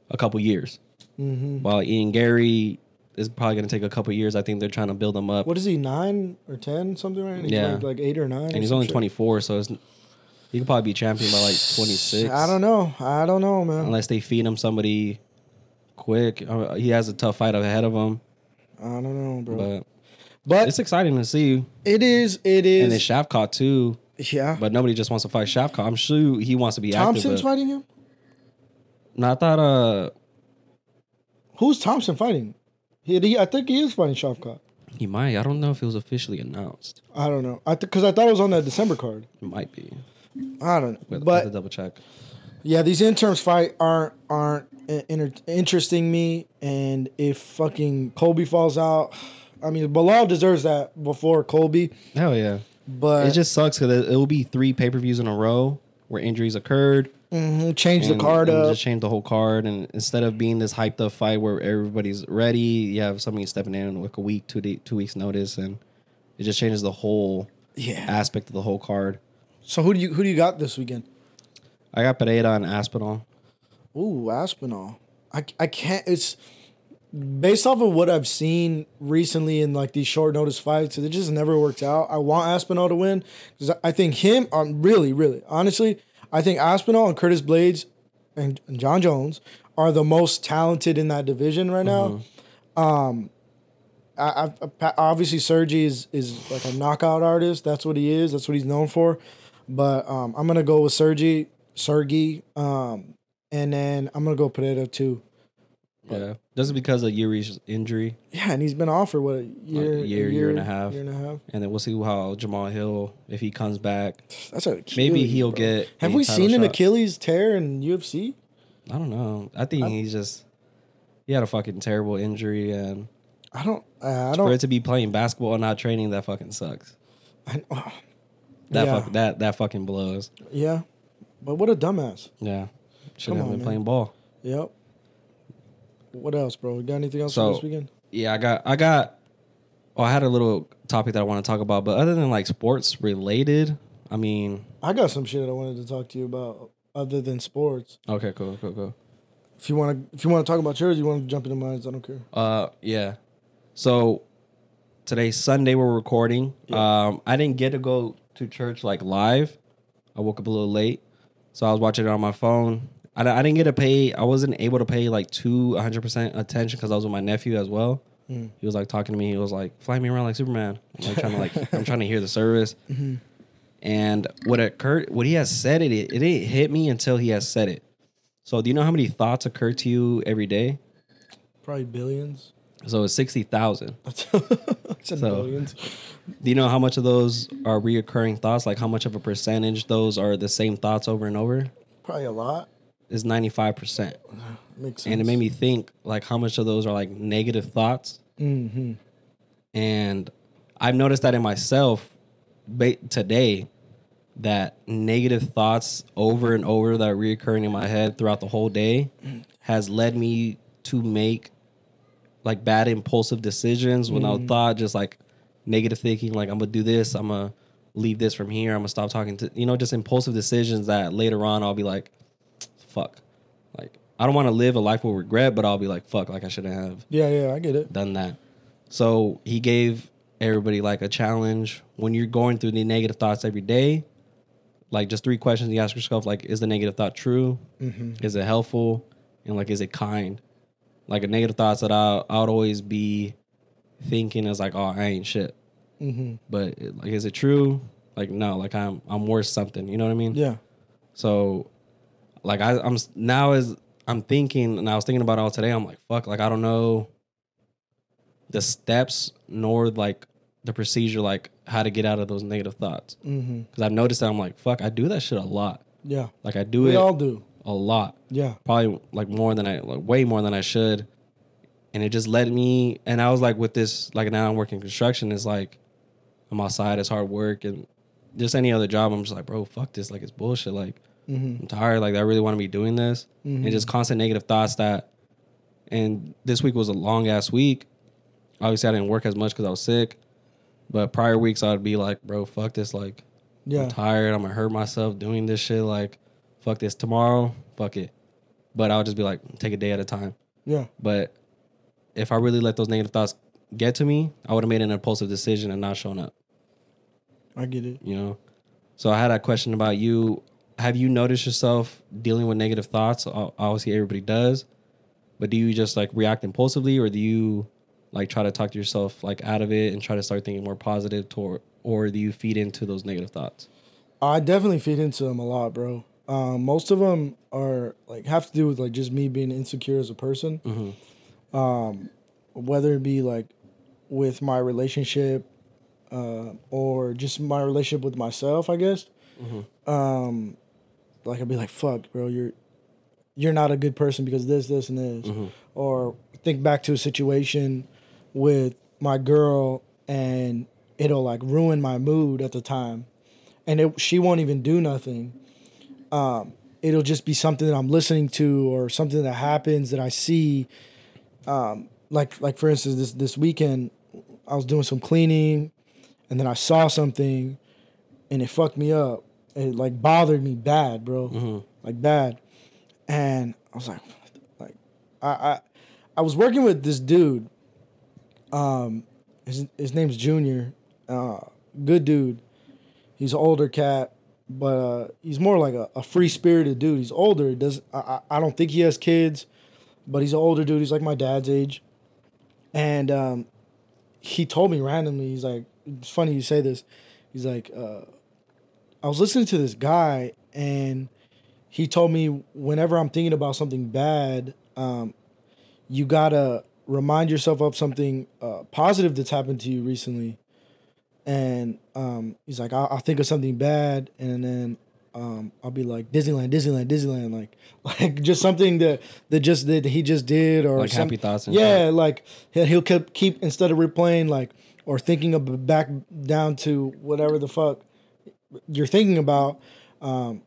a couple years. Mm-hmm. While Ian Garry is probably going to take a couple years. I think they're trying to build him up. What is he, 9 or 10, something right now? Yeah, like 8 or 9. And he's only 24, so he could probably be champion by like 26. I don't know, man. Unless they feed him somebody quick, he has a tough fight ahead of him. I don't know, bro. But it's exciting to see. It is. And then Shavkat too. Yeah, but nobody just wants to fight Shavkat. I'm sure he wants to be active. Thompson's fighting him. No, I thought... Who's Thompson fighting? I think he is fighting Shavkat. He might. I don't know if it was officially announced. I don't know. Because I thought it was on that December card. It might be. I don't know. We'll have to double check. Yeah, these interns fight aren't interesting me. And if fucking Colby falls out... I mean, Bilal deserves that before Colby. Hell yeah. But... It just sucks because it will be 3 pay-per-views in a row where injuries occurred. Mm-hmm. Change the whole card, and instead of being this hyped up fight where everybody's ready, you have somebody stepping in like a week, 2 weeks notice, and it just changes the whole aspect of the whole card. So who do you got this weekend? I got Pereira and Aspinall. Ooh, Aspinall! I can't. It's based off of what I've seen recently in like these short notice fights. It just never works out. I want Aspinall to win because I think him. Really, really, honestly. I think Aspinall and Curtis Blades and John Jones are the most talented in that division right now. Mm-hmm. Obviously, Sergey is like a knockout artist. That's what he is. That's what he's known for. But I'm going to go with Sergey, and then I'm going to go Pereira too. Yeah. Just because of Yuri's injury. Yeah, and he's been off for what, a year and a half. Year and a half. And then we'll see how Jamal Hill, if he comes back. That's maybe he'll get. Have we seen an Achilles tear in UFC? I don't know. I think he had a fucking terrible injury, and for it to be playing basketball and not training, that fucking sucks. That fucking blows. Yeah. But what a dumbass. Yeah. Shouldn't have been playing ball. Yep. What else, bro? You got anything else for this weekend? Yeah, I had a little topic that I want to talk about, but other than like sports related, I mean, I got some shit that I wanted to talk to you about other than sports. Okay, cool. If you want to talk about yours, you want to jump into mine, I don't care. Yeah. So today's Sunday, we're recording. Yeah. I didn't get to go to church like live. I woke up a little late, so I was watching it on my phone. I didn't get to pay. I wasn't able to pay like 100% attention because I was with my nephew as well. Mm. He was like talking to me. He was like, "Fly me around like Superman." I'm trying to hear the service. Mm-hmm. And what he has said, it didn't hit me until he has said it. So, do you know how many thoughts occur to you every day? Probably billions. So it's 60,000. It's billions. Do you know how much of those are reoccurring thoughts? Like how much of a percentage those are the same thoughts over and over? Probably a lot. Is 95%. Makes sense. And it made me think like how much of those are like negative thoughts. Mm-hmm. And I've noticed that in myself today, that negative thoughts over and over that are reoccurring in my head throughout the whole day has led me to make like bad impulsive decisions without thought, just like negative thinking, like I'm going to do this, I'm going to leave this from here, I'm going to stop talking to, just impulsive decisions that later on I'll be like, fuck. Like, I don't want to live a life with regret, but I'll be like, fuck, like I shouldn't have. Yeah, I get it. Done that. So he gave everybody like a challenge. When you're going through the negative thoughts every day, like just three questions you ask yourself, like, is the negative thought true? Mm-hmm. Is it helpful? And like, is it kind? Like a negative thoughts that I would always be thinking is like, oh, I ain't shit. Mm-hmm. But like, is it true? Like, no, like I'm worth something. You know what I mean? Yeah. So like I was thinking about it all today. I'm like, fuck, like I don't know the steps nor like the procedure, like how to get out of those negative thoughts. Mm-hmm. Cause I've noticed that I'm like, fuck, I do that shit a lot. Yeah. Like I do it. We all do. A lot. Yeah. Probably like way more than I should. And it just led me, and I was like with this, like now I'm working construction. It's like, I'm outside, it's hard work, and just any other job, I'm just like, bro, fuck this. Like, it's bullshit. Like, mm-hmm. I'm tired. Like, I really want to be doing this. Mm-hmm. And just constant negative thoughts that, and this week was a long-ass week. Obviously, I didn't work as much because I was sick. But prior weeks, I'd be like, bro, fuck this. Like, yeah. I'm tired. I'm going to hurt myself doing this shit. Like, fuck this. Tomorrow, fuck it. But I'll just be like, take a day at a time. Yeah. But if I really let those negative thoughts get to me, I would have made an impulsive decision and not shown up. I get it. You know? So I had a question about you. Have you noticed yourself dealing with negative thoughts? Obviously, everybody does. But do you just, like, react impulsively? Or do you, like, try to talk to yourself, like, out of it and try to start thinking more positive? Or do you feed into those negative thoughts? I definitely feed into them a lot, bro. Most of them are, like, have to do with, like, just me being insecure as a person. Mm-hmm. Whether it be, like, with my relationship, or just my relationship with myself, I guess. Mm-hmm. Like I'd be like, "Fuck, bro, you're not a good person because this, this, and this." Mm-hmm. Or think back to a situation with my girl, and it'll like ruin my mood at the time, and she won't even do nothing. It'll just be something that I'm listening to, or something that happens that I see. Like for instance, this weekend, I was doing some cleaning. And then I saw something, and it fucked me up. It, like, bothered me bad, bro. Mm-hmm. Like, bad. And I was like I was working with this dude. His name's Junior. Good dude. He's an older cat, but he's more like a free-spirited dude. He's older. I don't think he has kids, but he's an older dude. He's like my dad's age. And he told me randomly, he's like, it's funny you say this. He's like, I was listening to this guy, and he told me whenever I'm thinking about something bad, you gotta remind yourself of something positive that's happened to you recently. And he's like, I'll think of something bad, and then I'll be like, Disneyland, like just something that he just did, or like happy thoughts. Yeah, like he'll keep instead of replaying like. Or thinking of back down to whatever the fuck you're thinking about,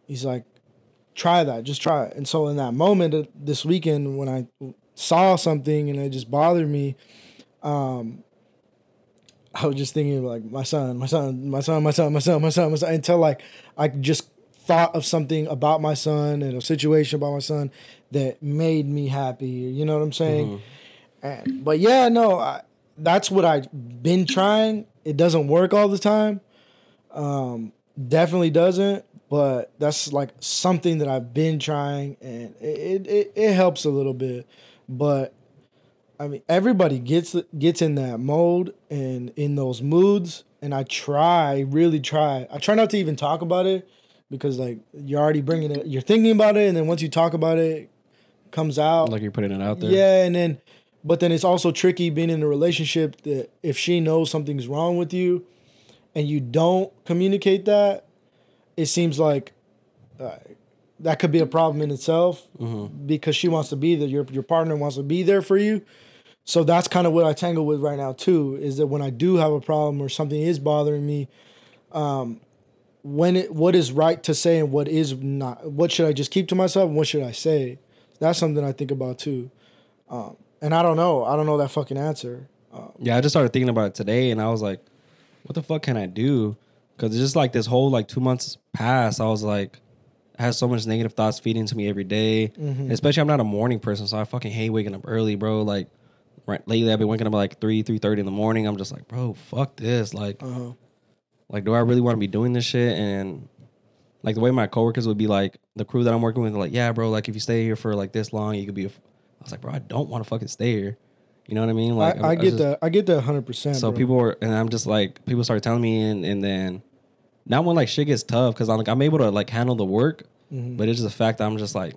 he's like, try that, just try it. And so in that moment this weekend when I saw something and it just bothered me, I was just thinking of like my son, until like I just thought of something about my son and a situation about my son that made me happy. You know what I'm saying? Mm-hmm. But yeah, no, that's what I've been trying. It doesn't work all the time. Definitely doesn't. But that's like something that I've been trying, and it helps a little bit. But I mean, everybody gets in that mode and in those moods. And I really try. I try not to even talk about it because like you're already bringing it. You're thinking about it, and then once you talk about it, it comes out. Like you're putting it out there. Yeah, and then. But then it's also tricky being in a relationship that if she knows something's wrong with you and you don't communicate that, it seems like that could be a problem in itself. Mm-hmm. Because she wants to be there. Your partner wants to be there for you. So that's kind of what I tangle with right now too, is that when I do have a problem or something is bothering me, what is right to say and what is not, what should I just keep to myself and what should I say? That's something I think about too. And I don't know that fucking answer. Yeah, I just started thinking about it today, and I was like, what the fuck can I do? Because it's just like this whole like 2 months past, I was like, I had so much negative thoughts feeding to me every day. Mm-hmm. Especially I'm not a morning person, so I fucking hate waking up early, bro. Like right lately I've been waking up at like 3:30 in the morning. I'm just like, bro, fuck this. Like, like, do I really want to be doing this shit? And like the way my coworkers would be like, the crew that I'm working with, like, yeah, bro, like if you stay here for like this long, you could be. I was like, bro, I don't want to fucking stay here. You know what I mean? Like, I get that. I get that 100%. So bro. People are, and I'm just like, people start telling me, and then now when like shit gets tough, because I'm like, I'm able to like handle the work, but it's just the fact that I'm just like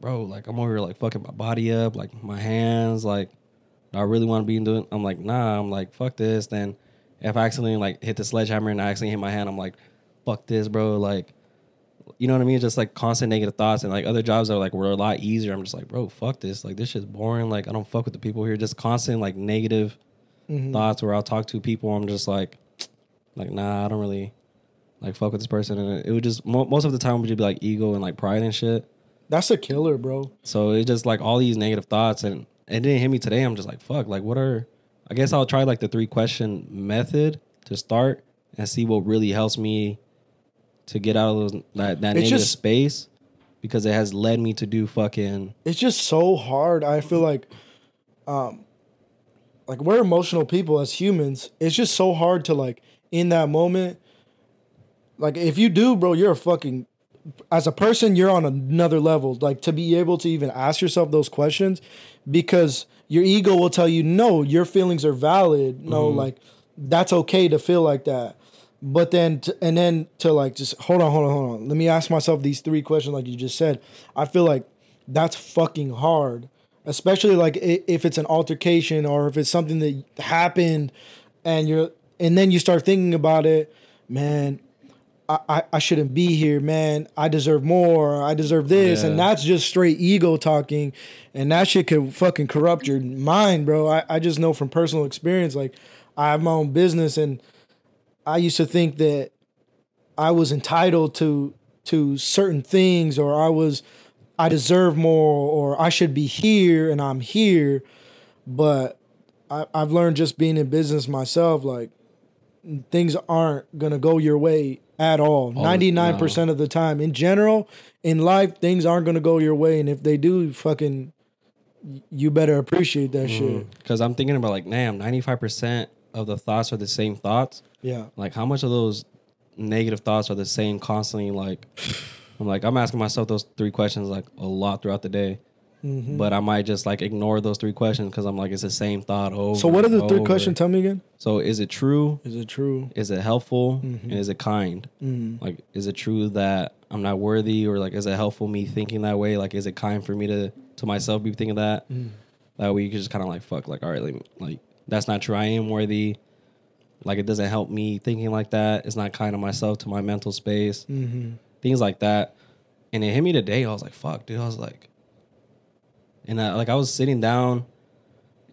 bro, like I'm over here like fucking my body up, like my hands, like I really want to be doing. I'm like, nah, I'm like, fuck this. Then if I accidentally like hit the sledgehammer and I accidentally hit my hand, I'm like, fuck this, bro. Like, you know what I mean? Just like constant negative thoughts. And like other jobs that were a lot easier. I'm just like, bro, fuck this. Like this shit's boring. Like I don't fuck with the people here. Just constant like negative thoughts where I'll talk to people. I'm just like nah, I don't really like fuck with this person. And it would just most of the time would just be like ego and like pride and shit. That's a killer, bro. So it's just like all these negative thoughts, and it didn't hit me today. I'm just like, fuck. Like what are? I guess I'll try like the 3-question method to start and see what really helps me to get out of those, that negative space, because it has led me to do fucking... It's just so hard. I feel like we're emotional people as humans. It's just so hard to like in that moment. Like if you do, bro, you're a fucking... As a person, you're on another level. Like to be able to even ask yourself those questions, because your ego will tell you, no, your feelings are valid. No, like that's okay to feel like that. But then, and then to like, just hold on. Let me ask myself these 3 questions like you just said. I feel like that's fucking hard, especially like if it's an altercation or if it's something that happened and then you start thinking about it, man, I shouldn't be here, man. I deserve more. I deserve this. Yeah. And that's just straight ego talking. And that shit could fucking corrupt your mind, bro. I just know from personal experience, like I have my own business, and I used to think that I was entitled to certain things, or I deserve more, or I should be here and I'm here. But I've learned, just being in business myself, like things aren't going to go your way at all. 99% of the time in general, in life, things aren't going to go your way. And if they do, fucking, you better appreciate that shit. Because I'm thinking about like, damn, 95% of the thoughts are the same thoughts. Yeah. Like how much of those negative thoughts are the same constantly? Like I'm asking myself those 3 questions like a lot throughout the day. Mm-hmm. But I might just like ignore those 3 questions because I'm like, it's the same thought over. So what are the 3 questions? Tell me again. So is it true? Is it true? Is it helpful? Mm-hmm. And is it kind? Mm-hmm. Like, is it true that I'm not worthy? Or like, is it helpful me thinking that way? Like, is it kind for me to myself be thinking that? Mm. That way you can just kind of like, fuck, like, all right, like that's not true. I am worthy. Like, it doesn't help me thinking like that. It's not kind of myself to my mental space. Mm-hmm. Things like that. And it hit me today. I was like, fuck, dude. I was like... And I was sitting down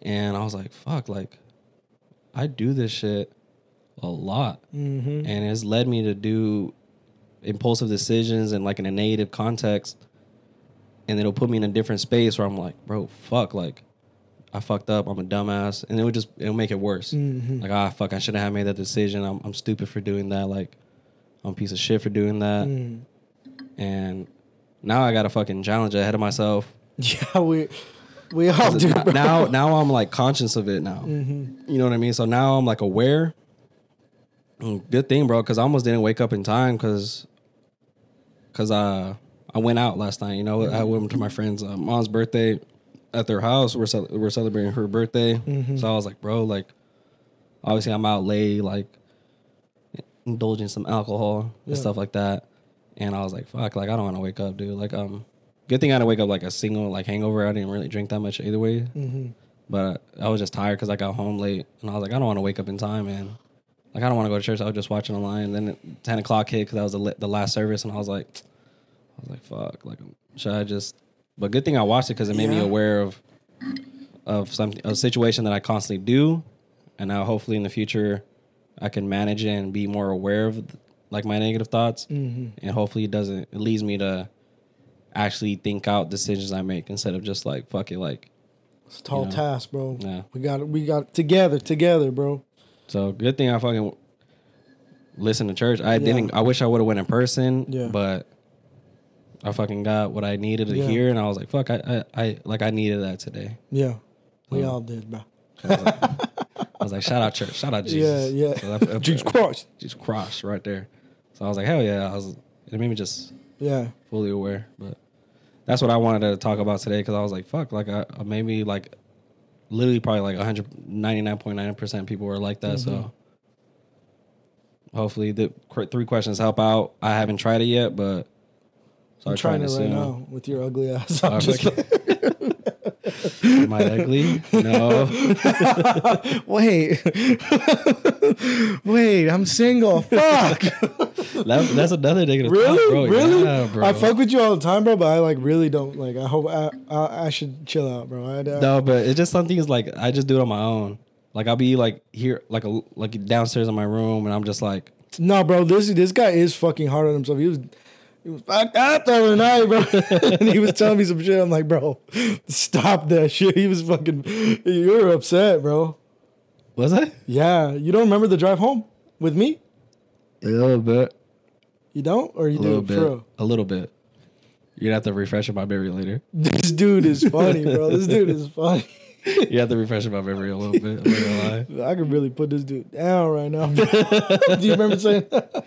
and I was like, fuck, like I do this shit a lot. Mm-hmm. And it's led me to do impulsive decisions and like in a negative context. And it'll put me in a different space where I'm like, bro, fuck, like I fucked up. I'm a dumbass. And it'll make it worse. Mm-hmm. Like, fuck, I shouldn't have made that decision. I'm stupid for doing that. Like I'm a piece of shit for doing that. Mm. And now I got a fucking challenge ahead of myself. Yeah, we all do, bro. Now I'm like conscious of it now. Mm-hmm. You know what I mean? So now I'm like aware. Good thing, bro, because I almost didn't wake up in time because I went out last night. You know, mm-hmm. I went to my friend's mom's birthday at their house. We're celebrating her birthday. Mm-hmm. So I was like, bro, like obviously I'm out late, like indulging some alcohol and stuff like that. And I was like, fuck, like I don't want to wake up, dude. Like good thing I didn't wake up like a single like hangover. I didn't really drink that much either way, mm-hmm. but I was just tired because I got home late, and I was like, I don't want to wake up in time, man. Like I don't want to go to church. I was just watching online. And then 10 o'clock hit because that was the last service, and I was like, fuck. Like, should I just? But good thing I watched it because it made me aware of a situation that I constantly do, and now hopefully in the future I can manage it and be more aware of like my negative thoughts, mm-hmm. and hopefully it leads me to actually think out decisions I make instead of just like fuck it, like it's a tall task, bro. Yeah, we got together, bro. So good thing I fucking listened to church. I didn't. I wish I would have went in person, but I fucking got what I needed to hear, and I was like, fuck, I needed that today. Yeah, we all did, bro. I was like, shout out church, shout out Jesus. Yeah, yeah. So Jesus Christ. Jesus Christ right there. So I was like, hell yeah. It made me just fully aware. But that's what I wanted to talk about today, because I was like, fuck, like I made me like literally probably like 99.9% people were like that. Mm-hmm. So hopefully the three questions help out. I haven't tried it yet, but I'm trying it right now with your ugly ass. I'm just kidding. Am I ugly? No. Wait, I'm single. Fuck. That's another nigga. Really? Bro. Really? Yeah, bro. I fuck with you all the time, bro, but I like really don't like. I hope I should chill out, bro. No, but it's just something. Is like I just do it on my own. Like I'll be like here, like downstairs in my room, and I'm just like, no, bro. This guy is fucking hard on himself. He was fucked up the other night, bro. And he was telling me some shit. I'm like, bro, stop that shit. He was fucking... You were upset, bro. Was I? Yeah. You don't remember the drive home with me? A little bit. You don't? Or you do? For real? A little bit. You're going to have to refresh my memory later. This dude is funny, bro. This dude is funny. You have to refresh my memory a little bit. I'm not gonna lie. I could really put this dude down right now, bro. Do you remember saying that?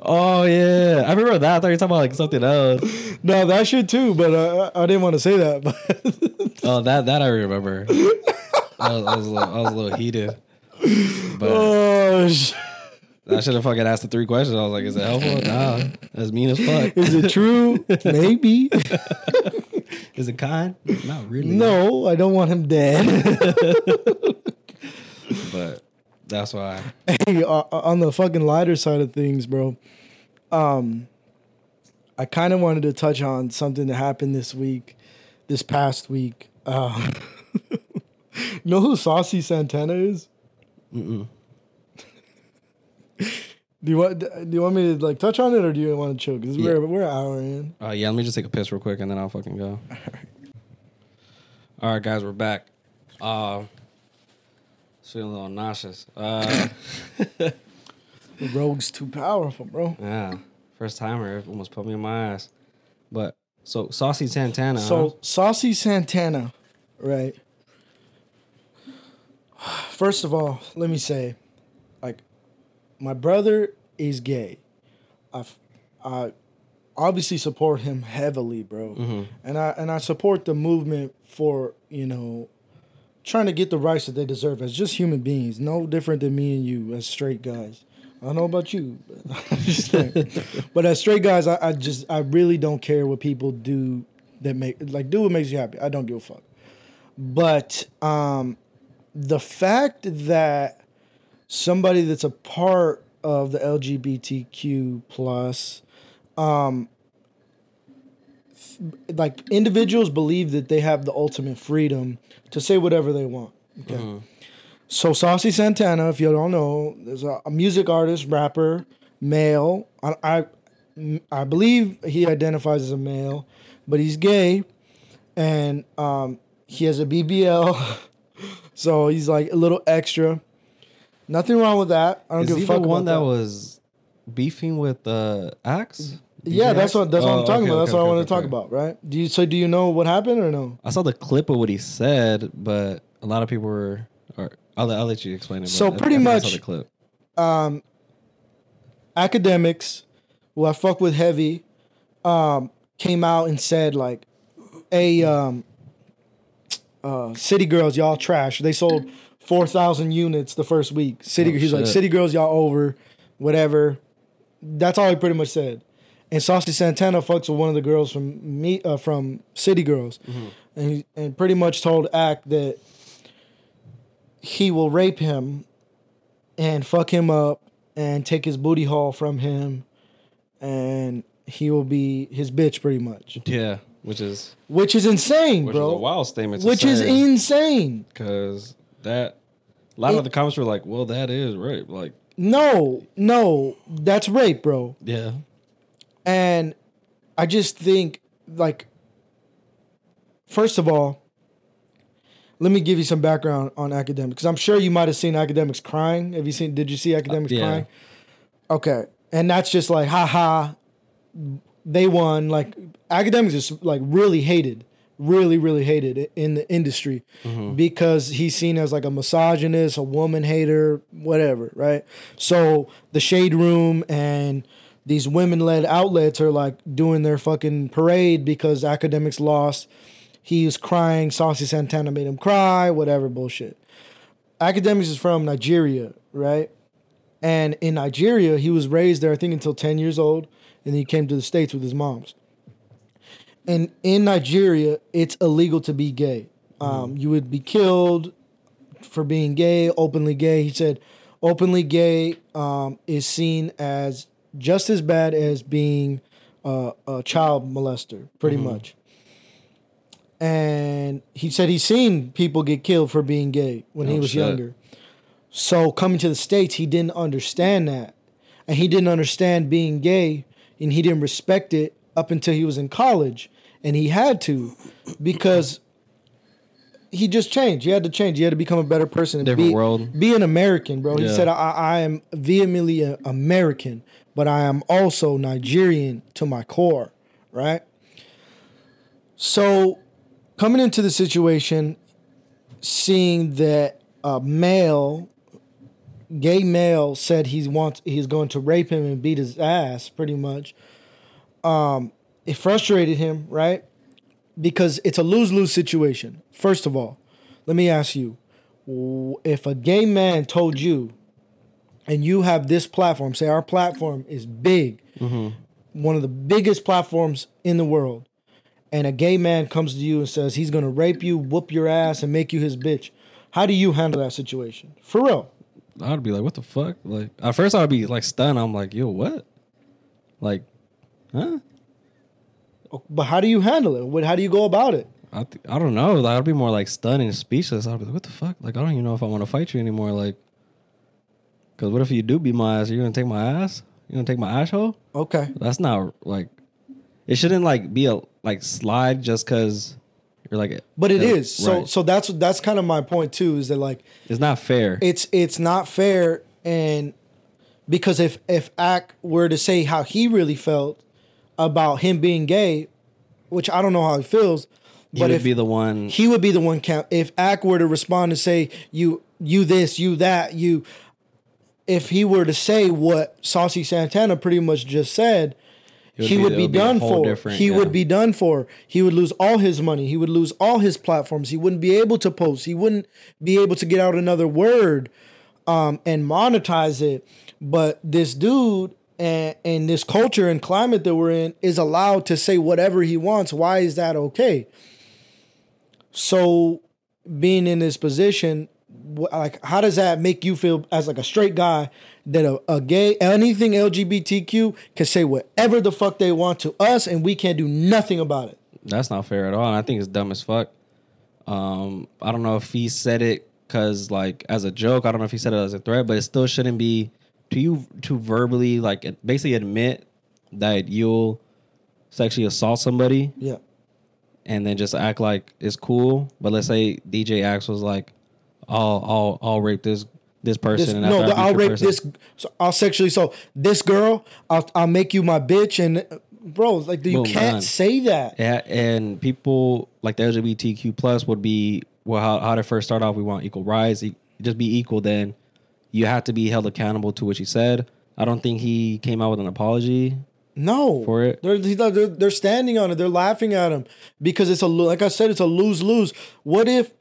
Oh yeah, I remember that. I thought you were talking about like something else. No, that shit too, but I didn't want to say that. But oh, that I remember. I was a little heated. But oh shit! I should have fucking asked the three questions. I was like, "Is it helpful? Nah, that's mean as fuck. Is it true? Maybe. Is it kind? Not really. No, I don't want him dead. But." That's why. Hey, on the fucking lighter side of things, bro, I kind of wanted to touch on something that happened this past week. You know who Saucy Santana is? Mm-mm. Do you want me to like touch on it, or do you want to chill? Because we're an hour in. Yeah, let me just take a piss real quick, and then I'll fucking go. All right, guys, we're back. Feeling a little nauseous. The rogue's too powerful, bro. Yeah. First timer almost put me in my ass. But so Saucy Santana. So Saucy Santana, right? First of all, let me say, like, my brother is gay. I obviously support him heavily, bro. Mm-hmm. And I support the movement for, you know, trying to get the rights that they deserve as just human beings, no different than me and you as straight guys. I don't know about you, but as straight guys, I really don't care what people do that do what makes you happy. I don't give a fuck. But the fact that somebody that's a part of the LGBTQ plus, like individuals believe that they have the ultimate freedom to say whatever they want. Okay. Uh-huh. So Saucy Santana, if you don't know, is a music artist, rapper, male. I believe he identifies as a male, but he's gay, and he has a BBL, so he's like a little extra. Nothing wrong with that. I don't give a fuck about that. Is he the one that was beefing with Axe? Yeah, that's what I'm talking about. That's what I want to talk about, right? Do you know what happened or no? I saw the clip of what he said, but a lot of people were. Or I'll let you explain it. So pretty much, I saw the clip. Akademiks, who I fuck with heavy, came out and said like, "Hey, City Girls, y'all trash. They sold 4,000 units the first week. He's like, City Girls, y'all over, whatever." That's all he pretty much said. And Saucy Santana fucks with one of the girls from City Girls, mm-hmm. and pretty much told Ack that he will rape him and fuck him up and take his booty haul from him, and he will be his bitch pretty much. Yeah, which is insane, which bro. Is a wild statement. Which is insane because that a lot of the comments were like, "Well, that is rape." Like, no, that's rape, bro. Yeah. And I just think, like, first of all, let me give you some background on Akademiks, because I'm sure you might have seen Akademiks crying. Did you see Akademiks crying? Okay. And that's just like, ha ha, they won. Like, Akademiks is like really hated really, really hated in the industry because he's seen as like a misogynist, a woman hater, whatever, right? So the Shade Room and these women-led outlets are like doing their fucking parade because Akademiks lost. He was crying. Saucy Santana made him cry, whatever bullshit. Akademiks is from Nigeria, right? And in Nigeria, he was raised there, I think, until 10 years old. And then he came to the States with his moms. And in Nigeria, it's illegal to be gay. You would be killed for being gay, openly gay. He said openly gay is seen as just as bad as being a child molester, pretty much. And he said he's seen people get killed for being gay when he was younger. So coming to the States, he didn't understand that. And he didn't understand being gay, and he didn't respect it up until he was in college. And he had to, because he just changed. He had to change. He had to become a better person. Different world. Be an American, bro. Yeah. He said, I am vehemently American, but I am also Nigerian to my core, right? So coming into the situation, seeing that a male, gay male, said he's going to rape him and beat his ass, pretty much, it frustrated him, right? Because it's a lose-lose situation. First of all, let me ask you, if a gay man told you, and you have this platform, say our platform is big, one of the biggest platforms in the world, and a gay man comes to you and says he's going to rape you, whoop your ass, and make you his bitch, how do you handle that situation? For real. I'd be like, what the fuck? Like, at first, I'd be like stunned. I'm like, yo, what? Like, huh? But how do you handle it? How do you go about it? I don't know. Like, I'd be more like stunned and speechless. I'd be like, what the fuck? Like, I don't even know if I want to fight you anymore. Like, because what if you do beat my ass? Are you going to take my ass? You going to take my asshole? Okay. That's not like, it shouldn't like be a like slide just because you're like, but it is. Right. So that's kind of my point too, is that like, it's not fair. It's not fair. And because if Ak were to say how he really felt about him being gay, which I don't know how he feels, but he would be the one if Ak were to respond and say you this, you that, you, if he were to say what Saucy Santana pretty much just said, he would be done for. He would lose all his money. He would lose all his platforms. He wouldn't be able to post. He wouldn't be able to get out another word and monetize it. But this dude and this culture and climate that we're in is allowed to say whatever he wants. Why is that okay? So being in this position, like, how does that make you feel as like a straight guy that a gay, anything LGBTQ can say whatever the fuck they want to us and we can't do nothing about it? That's not fair at all. And I think it's dumb as fuck. I don't know if he said it because like as a joke, I don't know if he said it as a threat, but it still shouldn't be to you to verbally like basically admit that you'll sexually assault somebody. Yeah. And then just act like it's cool. But let's say DJ Axe was like, I'll rape this person. I'll rape person. This. So I'll sexually assault this girl. I'll make you my bitch. And bro, like you can't say that. Yeah, and people like the LGBTQ plus would be how to first start off. We want equal rights. Just be equal. Then you have to be held accountable to what you said. I don't think he came out with an apology. No, for it. They're standing on it. They're laughing at him because it's a, like I said, it's a lose-lose. What if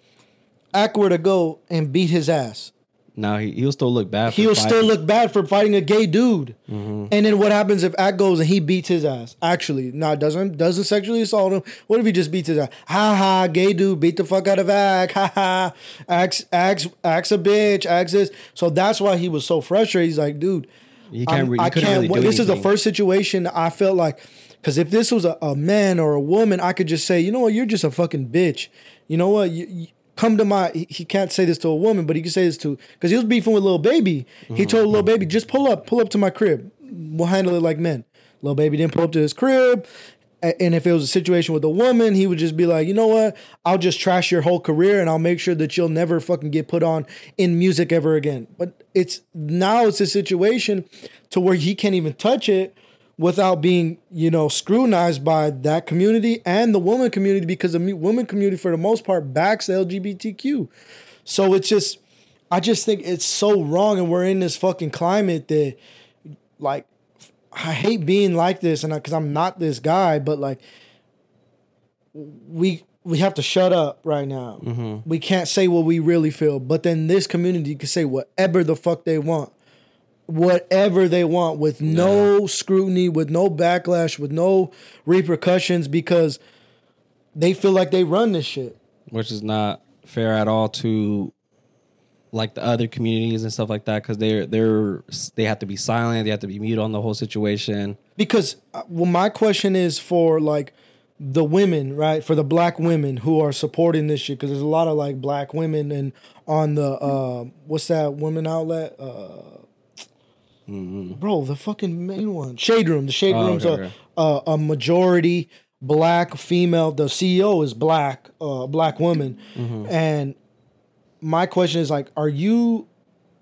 Ak were to go and beat his ass? No, he'll still look bad. He'll still look bad for fighting a gay dude. Mm-hmm. And then what happens if Ak goes and he beats his ass? Actually, doesn't sexually assault him. What if he just beats his ass? Ha ha, gay dude beat the fuck out of Ak. Ha ha, Ak's a bitch. Ak's this. So that's why he was so frustrated. He's like, dude, I can't really do this anything. Is the first situation I felt like, because if this was a man or a woman, I could just say, you know what, you're just a fucking bitch. You know what, you come to my, he can't say this to a woman, but he can say this to, because he was beefing with Lil Baby. He told Lil Baby, just pull up to my crib. We'll handle it like men. Lil Baby didn't pull up to his crib. And if it was a situation with a woman, he would just be like, you know what? I'll just trash your whole career and I'll make sure that you'll never fucking get put on in music ever again. But it's a situation to where he can't even touch it without being, you know, scrutinized by that community and the woman community, because the woman community, for the most part, backs LGBTQ. So it's just, I just think it's so wrong, and we're in this fucking climate that, like, I hate being like this, and because I'm not this guy, but like, we have to shut up right now. Mm-hmm. We can't say what we really feel, but then this community can say whatever the fuck they want. Whatever they want, with no scrutiny, with no backlash, with no repercussions, because they feel like they run this shit. Which is not fair at all to, like, the other communities and stuff like that, because they have to be silent, they have to be mute on the whole situation. Because, well, my question is for, like, the women, right? For the black women who are supporting this shit, because there's a lot of, like, black women and on the what's that women outlet? Mm-hmm. Bro, the fucking main one, Shade Room. The Shade Room's a majority black female. The CEO is black, black woman. Mm-hmm. And my question is, like, are you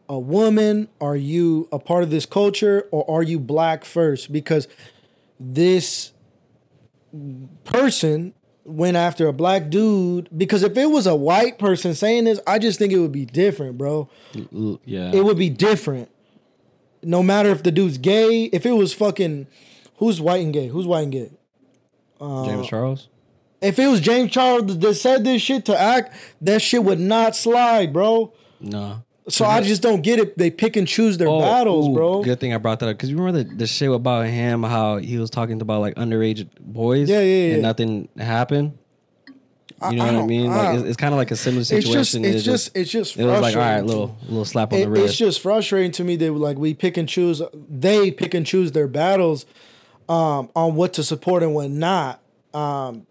a woman? Are you a part of this culture, or are you black first? Because this person went after a black dude, because if it was a white person saying this, I just think it would be different, bro. Yeah, it would be different. No matter if the dude's gay, if it was fucking, who's white and gay? Who's white and gay? James Charles. If it was James Charles that said this shit to act, that shit would not slide, bro. No. So I just don't get it. They pick and choose their battles, bro. Good thing I brought that up, because you remember the shit about him, how he was talking about, like, underage boys? Yeah. And nothing happened? You know what I mean? Like, it's kind of like a similar situation. It's just frustrating. It was like, all right, little slap on the wrist. It's just frustrating to me that, like, they pick and choose their battles on what to support and what not.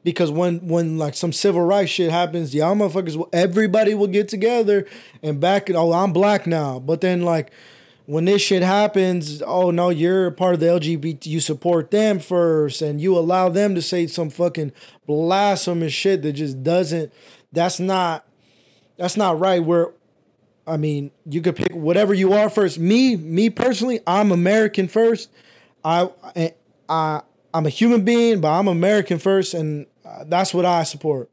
Because when like some civil rights shit happens, y'all motherfuckers, everybody will get together and back it. Oh, I'm black now. But then, like, when this shit happens, oh no, you're a part of the LGBT, you support them first, and you allow them to say some fucking blasphemous shit that just doesn't, that's not right. I mean, you could pick whatever you are first. Me personally, I'm American first. I'm a human being, but I'm American first, and that's what I support.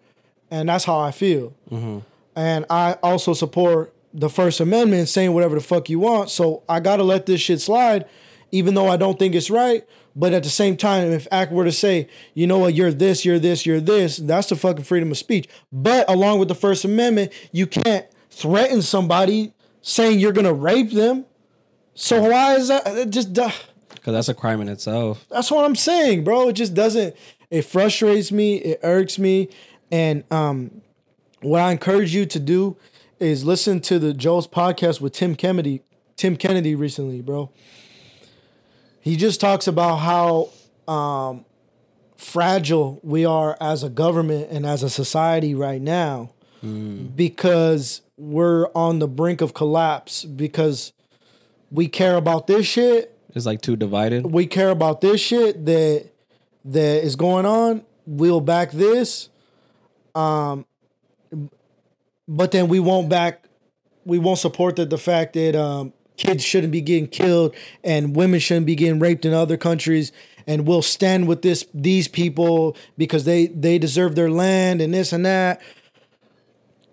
And that's how I feel. Mm-hmm. And I also support the First Amendment, saying whatever the fuck you want. So I gotta let this shit slide, even though I don't think it's right. But at the same time, if ACT were to say, you know what, you're this, that's the fucking freedom of speech. But along with the First Amendment, you can't threaten somebody saying you're gonna rape them. So why is that? It just, because that's a crime in itself. That's what I'm saying, bro. It just doesn't. It frustrates me. It irks me. And what I encourage you to do is listen to the Joel's podcast with Tim Kennedy recently, bro. He just talks about how fragile we are as a government and as a society right now, because we're on the brink of collapse, because we care about this shit. It's like too divided. We care about this shit that is going on. We'll back this. But then we won't support the fact that kids shouldn't be getting killed and women shouldn't be getting raped in other countries. And we'll stand with these people because they deserve their land and this and that.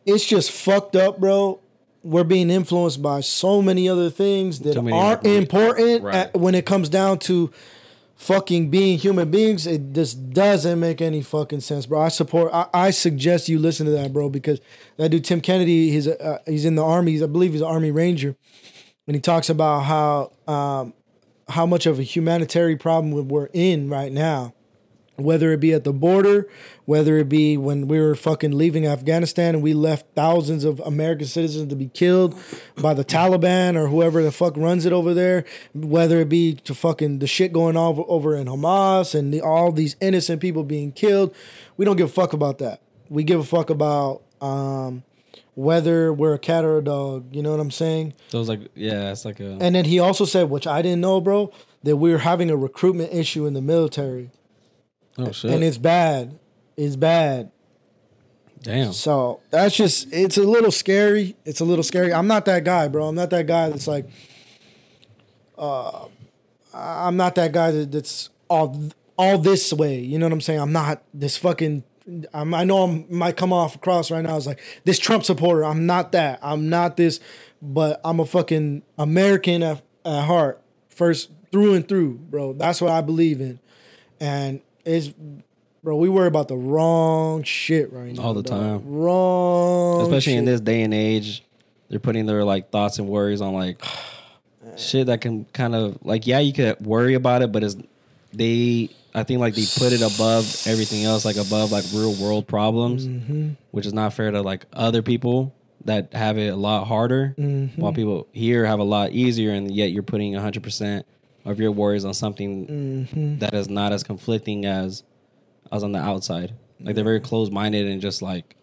It's just fucked up, bro. We're being influenced by so many other things that aren't important, right, when it comes down to fucking being human beings. It just doesn't make any fucking sense, bro. I suggest you listen to that, bro, because that dude Tim Kennedy, he's in the Army. I believe he's an Army Ranger, and he talks about how much of a humanitarian problem we're in right now, whether it be at the border, whether it be when we were fucking leaving Afghanistan and we left thousands of American citizens to be killed by the Taliban or whoever the fuck runs it over there, whether it be to fucking the shit going on over in Hamas and all these innocent people being killed. We don't give a fuck about that. We give a fuck about whether we're a cat or a dog. You know what I'm saying? So it's like, yeah, it's like a... And then he also said, which I didn't know, bro, that we were having a recruitment issue in the military. Oh, shit. And it's bad. It's bad. Damn. So that's just, it's a little scary. I'm not that guy, bro. I'm not that guy that's like, I'm not that guy that's all this way. You know what I'm saying? I'm not this fucking... I know I might come off across right now as like this Trump supporter. I'm not that. I'm not this, but I'm a fucking American at heart, first through and through, bro. That's what I believe in, and it's, bro. We worry about the wrong shit right now all the time. Wrong, especially shit. In this day and age, they're putting their like thoughts and worries on like shit that can kind of like you could worry about it, but it's they. I think like they put it above everything else, like above like real world problems, mm-hmm. which is not fair to like other people that have it a lot harder, mm-hmm. while people here have a lot easier, and yet you're putting 100% of your worries on something mm-hmm. that is not as conflicting as on the outside. Like they're very closed-minded and just like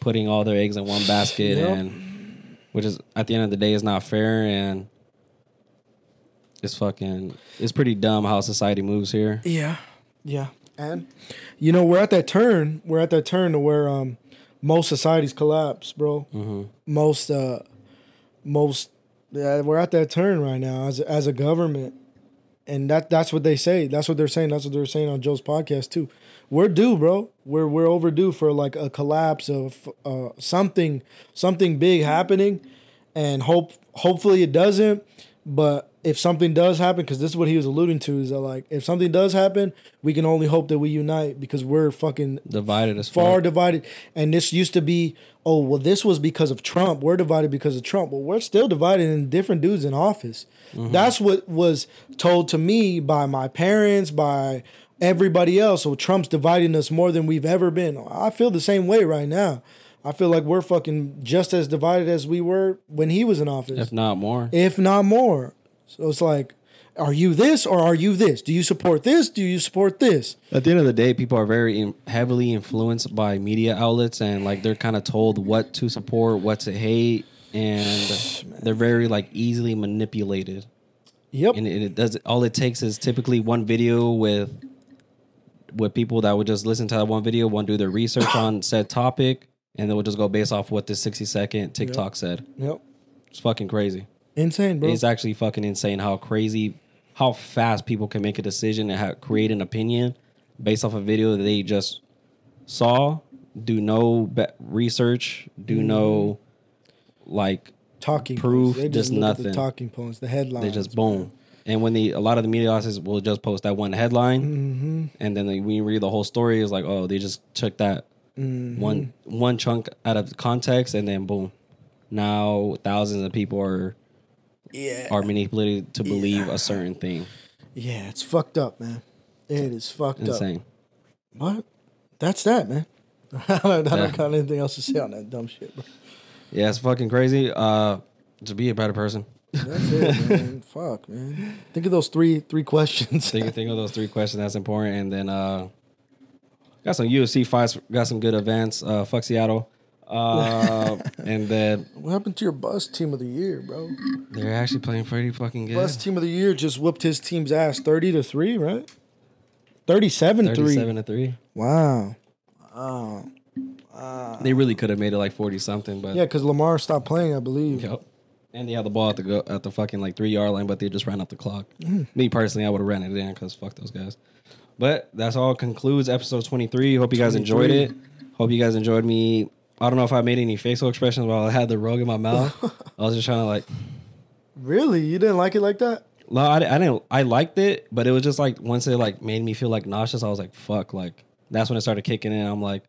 putting all their eggs in one basket, yep. and which is at the end of the day is not fair and. It's pretty dumb how society moves here. Yeah. And, you know, we're at that turn to where most societies collapse, bro. Mm-hmm. We're at that turn right now as a government. And that's what they say. That's what they're saying. That's what they're saying on Joe's podcast, too. We're due, bro. We're overdue for like a collapse of something big happening. And hopefully it doesn't. But if something does happen, because this is what he was alluding to, is that like if something does happen, we can only hope that we unite, because we're fucking divided as far divided. And this used to be, oh well, this was because of Trump. We're divided because of Trump. Well, we're still divided in different dudes in office. Mm-hmm. That's what was told to me by my parents, by everybody else. So Trump's dividing us more than we've ever been. I feel the same way right now. I feel like we're fucking just as divided as we were when he was in office. If not more. So it's like, are you this or are you this? Do you support this? Do you support this? At the end of the day, people are very heavily influenced by media outlets, and like they're kind of told what to support, what to hate, and they're very like easily manipulated. Yep. And it does, all it takes is typically one video with people that would just listen to that one video, one do their research on said topic, and they would just go based off what this 60-second TikTok said. Yep. It's fucking crazy. Insane, bro. It's actually fucking insane how fast people can make a decision and create an opinion based off a video that they just saw, do no research, do no like talking proof, they just nothing. The talking points, the headlines. They just boom. Man. And when a lot of the media offices will just post that one headline, mm-hmm. and then when you read the whole story, it's like, oh, they just took that mm-hmm. one chunk out of context, and then boom. Now thousands of people are manipulated to believe a certain thing. Yeah, it's fucked up, man. It is fucked up. What? That's that, man. I don't got anything else to say on that dumb shit, bro. Yeah, it's fucking crazy. To be a better person. That's it, man. Fuck, man. Think of those three questions. Think of those three questions. That's important. And then got some UFC fights. Got some good events. Fuck Seattle. And then what happened to your bus team of the year, bro? They're actually playing pretty fucking good. Bus team of the year just whooped his team's ass 30-3, right? 37-3. 37-3. Wow. They really could have made it like 40-something, but yeah, because Lamar stopped playing, I believe. Yep. And they had the ball at the fucking like 3-yard line, but they just ran up the clock. Mm. Me personally, I would have ran it in because fuck those guys. But that's all. Concludes episode 23. Hope you guys enjoyed it. Hope you guys enjoyed me. I don't know if I made any facial expressions while I had the rug in my mouth. I was just trying to like... Really? You didn't like it like that? No, I didn't. I liked it, but it was just like once it like made me feel like nauseous, I was like, fuck. Like that's when it started kicking in. I'm like,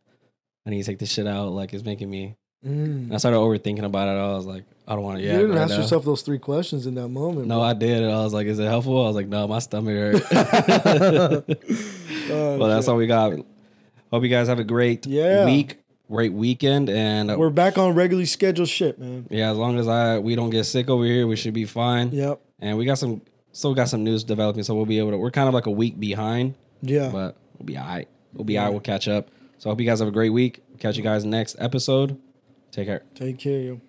I need to take this shit out. Like it's making me... And I started overthinking about it. I was like, I don't want to... You didn't ask yourself those three questions in that moment. No, bro. I did. I was like, is it helpful? I was like, no, my stomach hurt. Well, that's all we got. Hope you guys have a great week. Great weekend, and we're back on regularly scheduled shit, man. Yeah, as long as we don't get sick over here, we should be fine. Yep. And we got some news developing, so we'll be able to. We're kind of like a week behind. Yeah. But we'll be all right. We'll catch up. So I hope you guys have a great week. Catch you guys next episode. Take care. Yo.